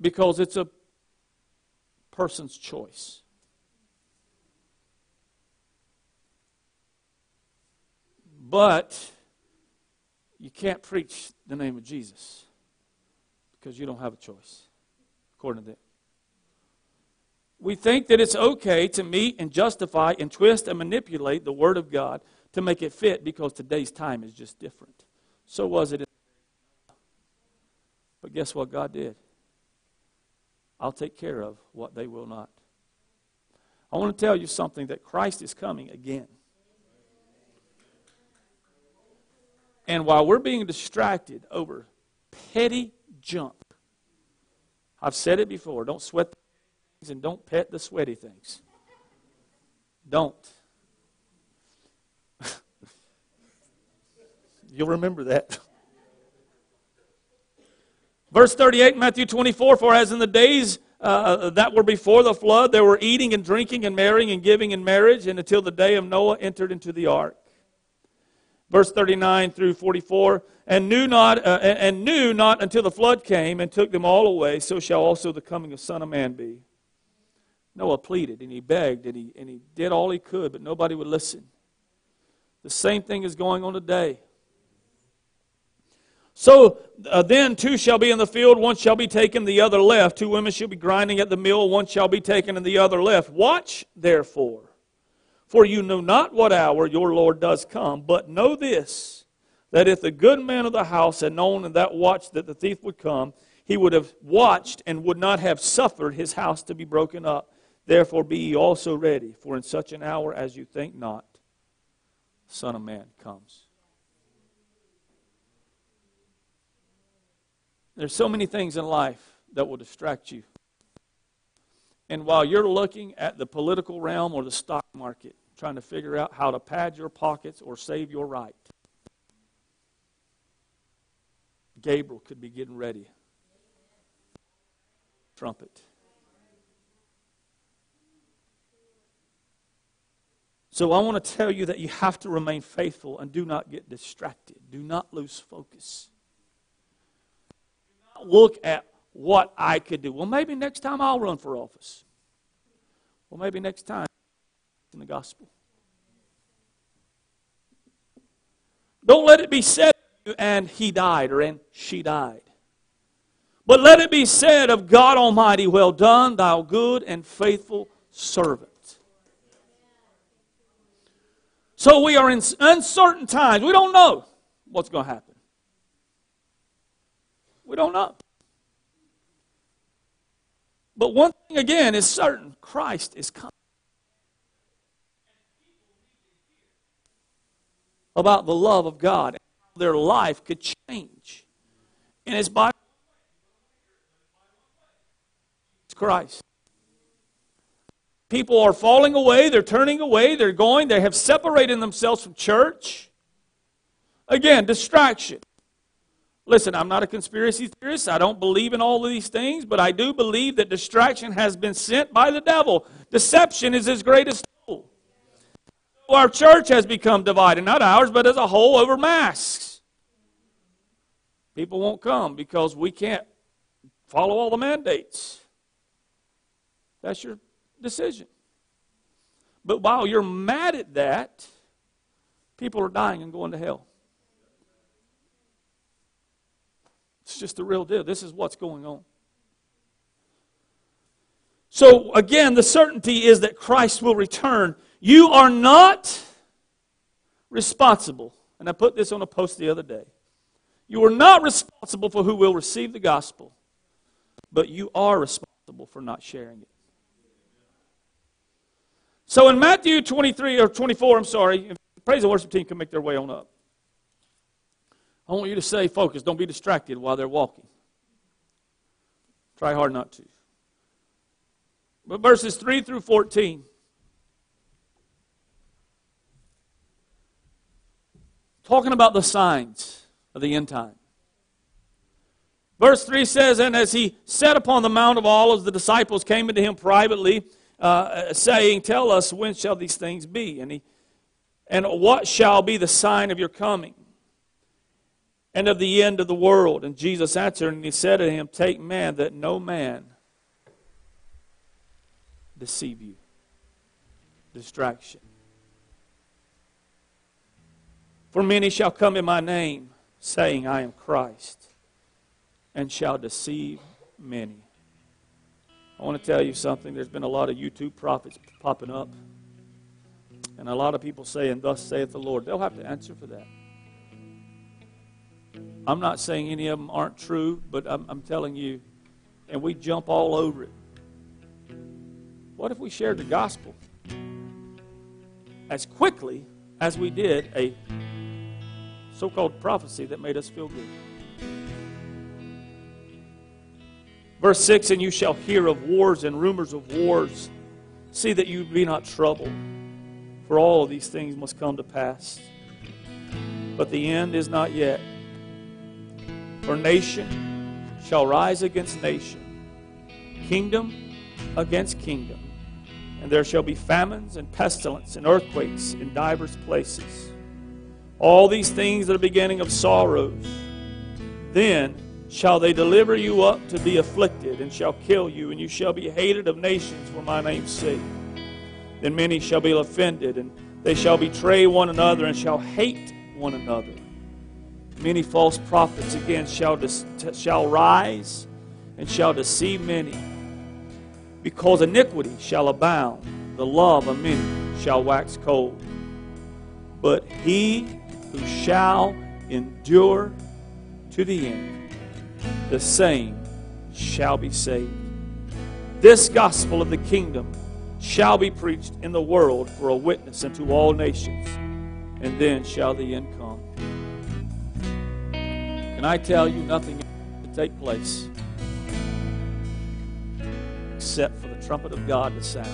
because it's a person's choice. But you can't preach the name of Jesus because you don't have a choice, according to them. We think that it's okay to meet and justify and twist and manipulate the Word of God to make it fit because today's time is just different. So was it. But guess what God did? I'll take care of what they will not. I want to tell you something, that Christ is coming again. And while we're being distracted over petty junk, I've said it before, don't sweat the things and don't pet the sweaty things. Don't. You'll remember that. Verse 38, Matthew 24, for as in the days that were before the flood, they were eating and drinking and marrying and giving in marriage, and until the day of Noah entered into the ark. Verse 39 through 44, and knew not until the flood came and took them all away, so shall also the coming of Son of Man be. Noah pleaded and he begged and he did all he could, but nobody would listen. The same thing is going on today. So then two shall be in the field, one shall be taken, the other left. Two women shall be grinding at the mill, one shall be taken and the other left. Watch, therefore, for you know not what hour your Lord does come. But know this, that if the good man of the house had known in that watch that the thief would come, he would have watched and would not have suffered his house to be broken up. Therefore be ye also ready, for in such an hour as you think not, the Son of Man comes. There's so many things in life that will distract you. And while you're looking at the political realm or the stock market, trying to figure out how to pad your pockets or save your right, Gabriel could be getting ready. Trumpet. So I want to tell you that you have to remain faithful and do not get distracted. Do not lose focus. Look at what I could do. Well, maybe next time I'll run for office. Well, maybe next time in the gospel. Don't let it be said of you, and he died, or and she died. But let it be said of God Almighty, well done, thou good and faithful servant. So we are in uncertain times. We don't know what's going to happen. We don't know. But one thing again is certain. Christ is coming. About the love of God. And how their life could change. And it's by Christ. People are falling away. They're turning away. They're going. They have separated themselves from church. Again, distraction. Listen, I'm not a conspiracy theorist. I don't believe in all of these things, but I do believe that distraction has been sent by the devil. Deception is his greatest tool. Our church has become divided, not ours, but as a whole over masks. People won't come because we can't follow all the mandates. That's your decision. But while you're mad at that, people are dying and going to hell. It's just the real deal. This is what's going on. So again, the certainty is that Christ will return. You are not responsible. And I put this on a post the other day. You are not responsible for who will receive the gospel, but you are responsible for not sharing it. So in Matthew 23 or 24, praise and worship team can make their way on up. I want you to stay focused. Don't be distracted while they're walking. Try hard not to. But verses 3 through 14 talking about the signs of the end time. Verse 3 says, and as he sat upon the Mount of Olives, the disciples came unto him privately, saying, tell us, when shall these things be? And what shall be the sign of your coming? And of the end of the world. And Jesus answered, and he said to him, take man, that no man deceive you. Distraction. For many shall come in my name, saying, I am Christ, and shall deceive many. I want to tell you something. There's been a lot of YouTube prophets popping up, and a lot of people saying, thus saith the Lord. They'll have to answer for that. I'm not saying any of them aren't true, but I'm telling you, and we jump all over it. What if we shared the gospel as quickly as we did a so-called prophecy that made us feel good? Verse 6, and you shall hear of wars and rumors of wars. See that you be not troubled, for all of these things must come to pass. But the end is not yet. For nation shall rise against nation, kingdom against kingdom. And there shall be famines and pestilence and earthquakes in divers places. All these things are the beginning of sorrows. Then shall they deliver you up to be afflicted, and shall kill you, and you shall be hated of nations for my name's sake. Then many shall be offended, and they shall betray one another, and shall hate one another. Many false prophets again shall rise and shall deceive many. Because iniquity shall abound, the love of many shall wax cold. But he who shall endure to the end, the same shall be saved. This gospel of the kingdom shall be preached in the world for a witness unto all nations, and then shall the end come. Can I tell you, nothing is to take place except for the trumpet of God to sound.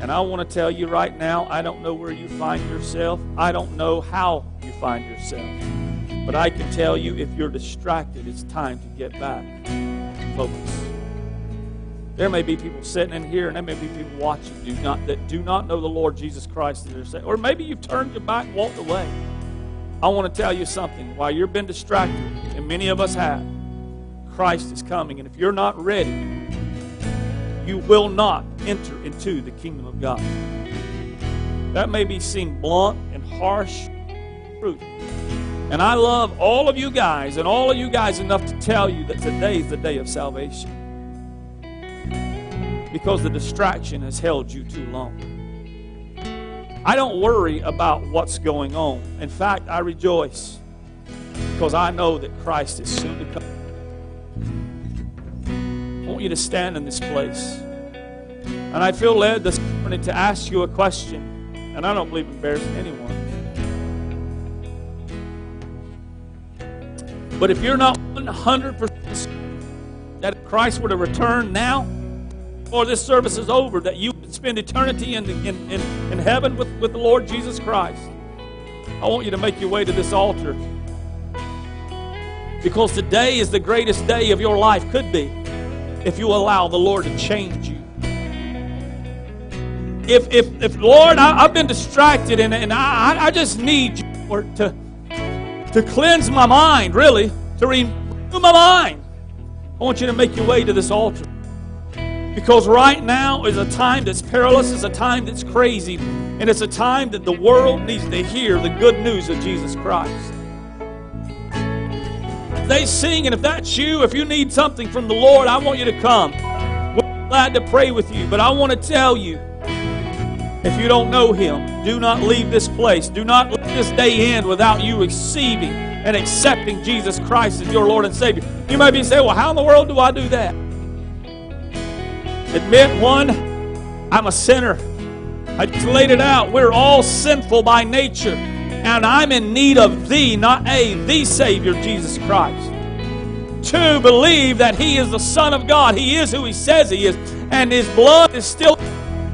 And I want to tell you right now, I don't know where you find yourself. I don't know how you find yourself. But I can tell you, if you're distracted, it's time to get back and focus. There may be people sitting in here, and there may be people watching that do not know the Lord Jesus Christ as their Savior. Or maybe you've turned your back and walked away. I want to tell you something. While you've been distracted, and many of us have, Christ is coming. And if you're not ready, you will not enter into the kingdom of God. That may be seen blunt and harsh truth. And I love all of you guys and all of you guys enough to tell you that today is the day of salvation. Because the distraction has held you too long. I don't worry about what's going on. In fact, I rejoice because I know that Christ is soon to come. I want you to stand in this place. And I feel led this morning to ask you a question. And I don't believe in embarrassing anyone. But if you're not 100% that if Christ were to return now, or this service is over, that you would spend eternity in heaven with the Lord Jesus Christ, I want you to make your way to this altar. Because today is the greatest day of your life, could be, if you allow the Lord to change you. If Lord, I've been distracted and I just need you, Lord, to cleanse my mind, really, to renew my mind, I want you to make your way to this altar. Because right now is a time that's perilous, it's a time that's crazy, and it's a time that the world needs to hear the good news of Jesus Christ. They sing, and if that's you, if you need something from the Lord, I want you to come. We're glad to pray with you, but I want to tell you, if you don't know Him, do not leave this place. Do not let this day end without you receiving and accepting Jesus Christ as your Lord and Savior. You may be saying, well, how in the world do I do that? Admit, one, I'm a sinner. I just laid it out. We're all sinful by nature. And I'm in need of thee, not the Savior, Jesus Christ. Two, believe that He is the Son of God. He is who He says He is. And His blood is still to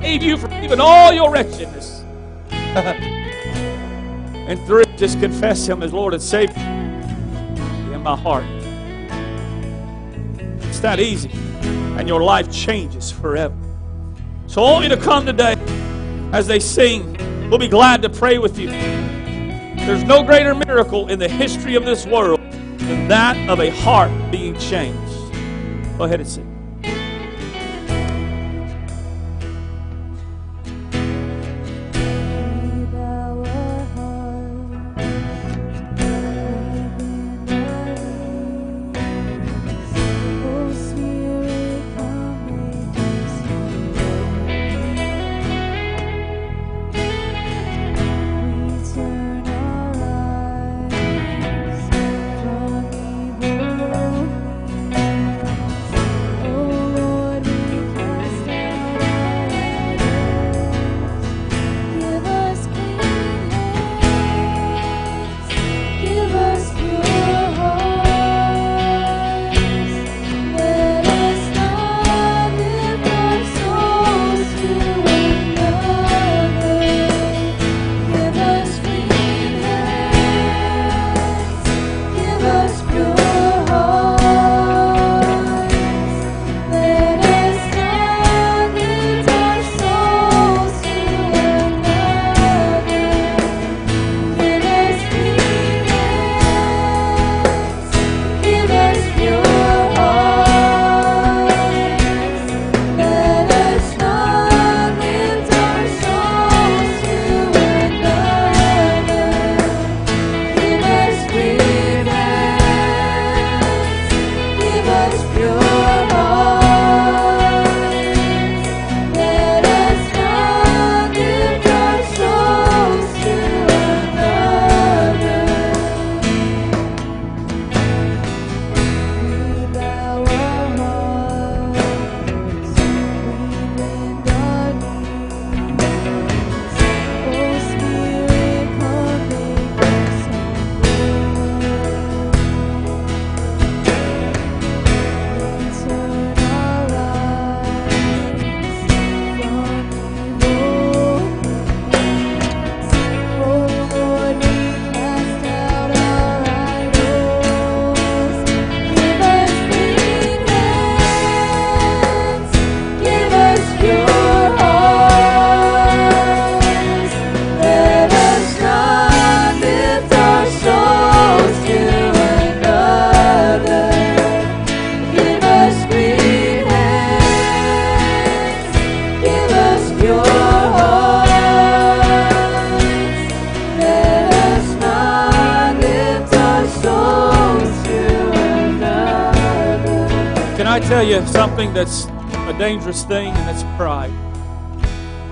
save you from even all your wretchedness. And three, just confess Him as Lord and Savior in my heart. It's that easy. And your life changes forever. So I want you to come today as they sing. We'll be glad to pray with you. There's no greater miracle in the history of this world than that of a heart being changed. Go ahead and sing. I tell you something that's a dangerous thing, and that's pride.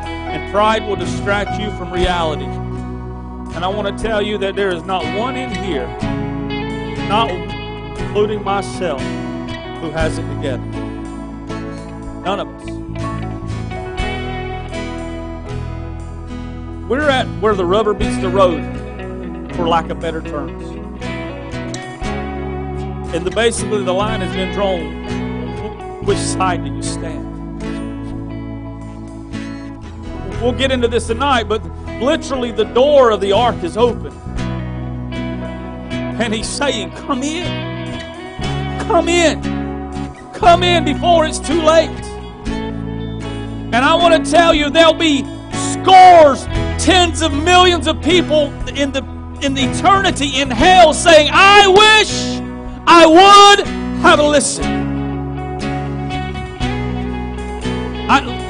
And pride will distract you from reality. And I want to tell you that there is not one in here, not including myself, who has it together. None of us. We're at where the rubber meets the road, for lack of better terms. And basically the line has been drawn. Which side do you stand? We'll get into this tonight, but literally the door of the ark is open. And he's saying, come in. Come in. Come in before it's too late. And I want to tell you, there'll be scores, tens of millions of people in the eternity in hell saying, I wish I would have listened.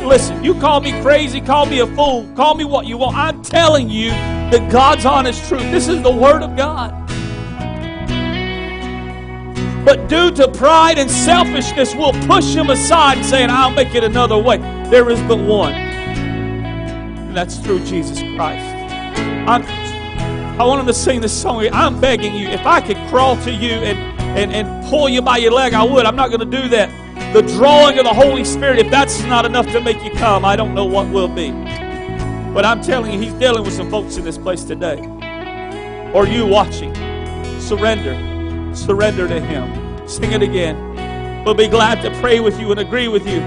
Listen, you call me crazy, call me a fool, call me what you want. I'm telling you the God's honest truth. This is the Word of God. But due to pride and selfishness, we'll push Him aside saying, I'll make it another way. There is but one, and that's through Jesus Christ. I want Him to sing this song. I'm begging you, if I could crawl to you and pull you by your leg, I would. I'm not going to do that. The drawing of the Holy Spirit, if that's not enough to make you come, I don't know what will be. But I'm telling you, He's dealing with some folks in this place today. Or you watching. Surrender. Surrender to Him. Sing it again. We'll be glad to pray with you and agree with you.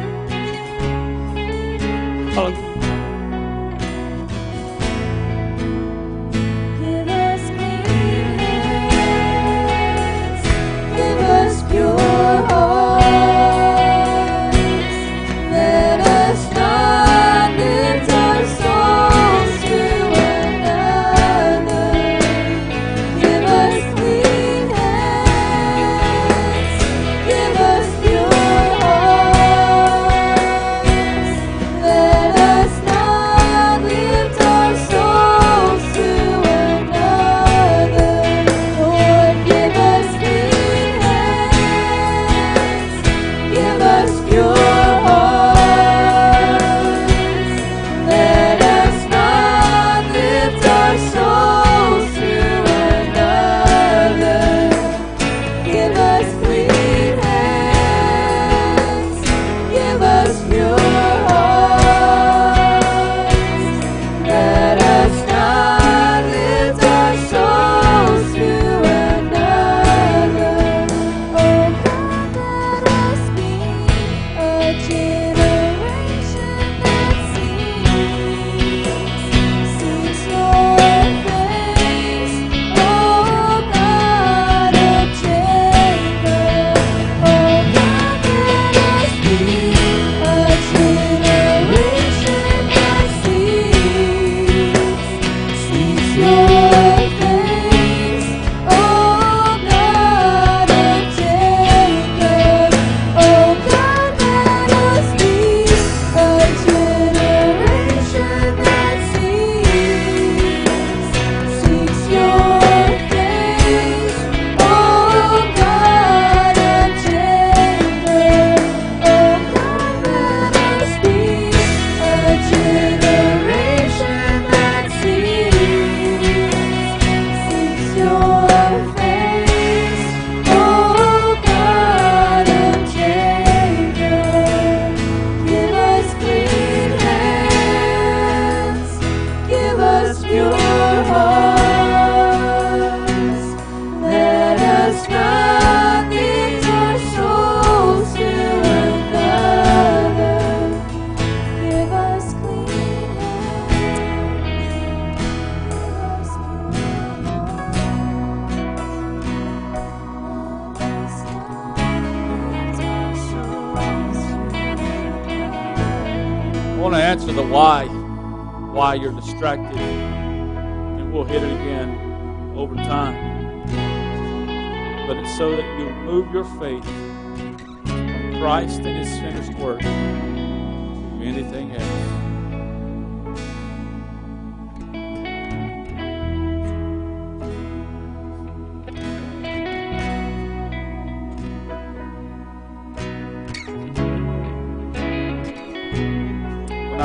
Hallelujah.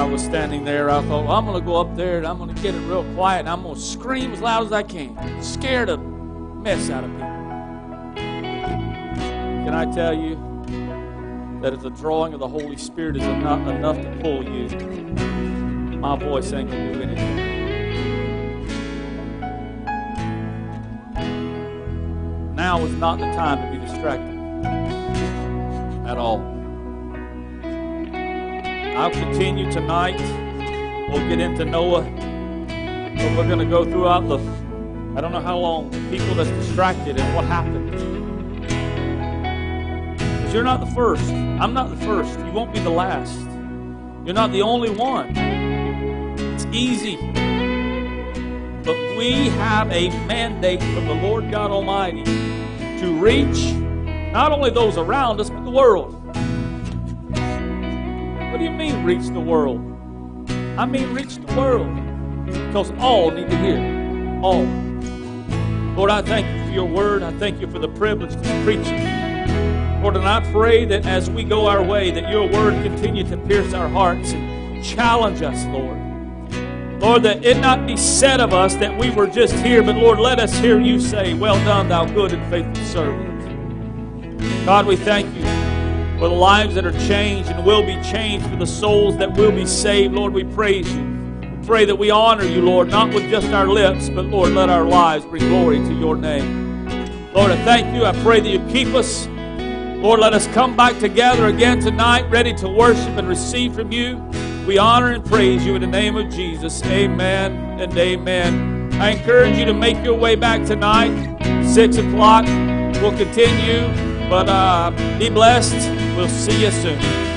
was standing there, I thought, well, I'm going to go up there and I'm going to get it real quiet and I'm going to scream as loud as I can. I'm scared of mess out of people. Can I tell you that if the drawing of the Holy Spirit is not enough to pull you, my voice ain't going to do anything. Now is not the time to be distracted at all. I'll continue tonight. We'll get into Noah. But we're going to go throughout the, I don't know how long, people that's distracted and what happened. Because you're not the first. I'm not the first. You won't be the last. You're not the only one. It's easy. But we have a mandate from the Lord God Almighty to reach not only those around us, but the world. What do you mean reach the world? I mean reach the world. Because all need to hear. All. Lord, I thank you for your word. I thank you for the privilege to preach it. Lord, and I pray that as we go our way, that your word continue to pierce our hearts and challenge us, Lord. Lord, that it not be said of us that we were just here, but Lord, let us hear you say, well done, thou good and faithful servant. God, we thank you for the lives that are changed and will be changed, for the souls that will be saved. Lord, we praise you. We pray that we honor you, Lord, not with just our lips, but, Lord, let our lives bring glory to your name. Lord, I thank you. I pray that you keep us. Lord, let us come back together again tonight, ready to worship and receive from you. We honor and praise you in the name of Jesus. Amen and amen. I encourage you to make your way back tonight, 6 o'clock. We'll continue, but be blessed. We'll see you soon.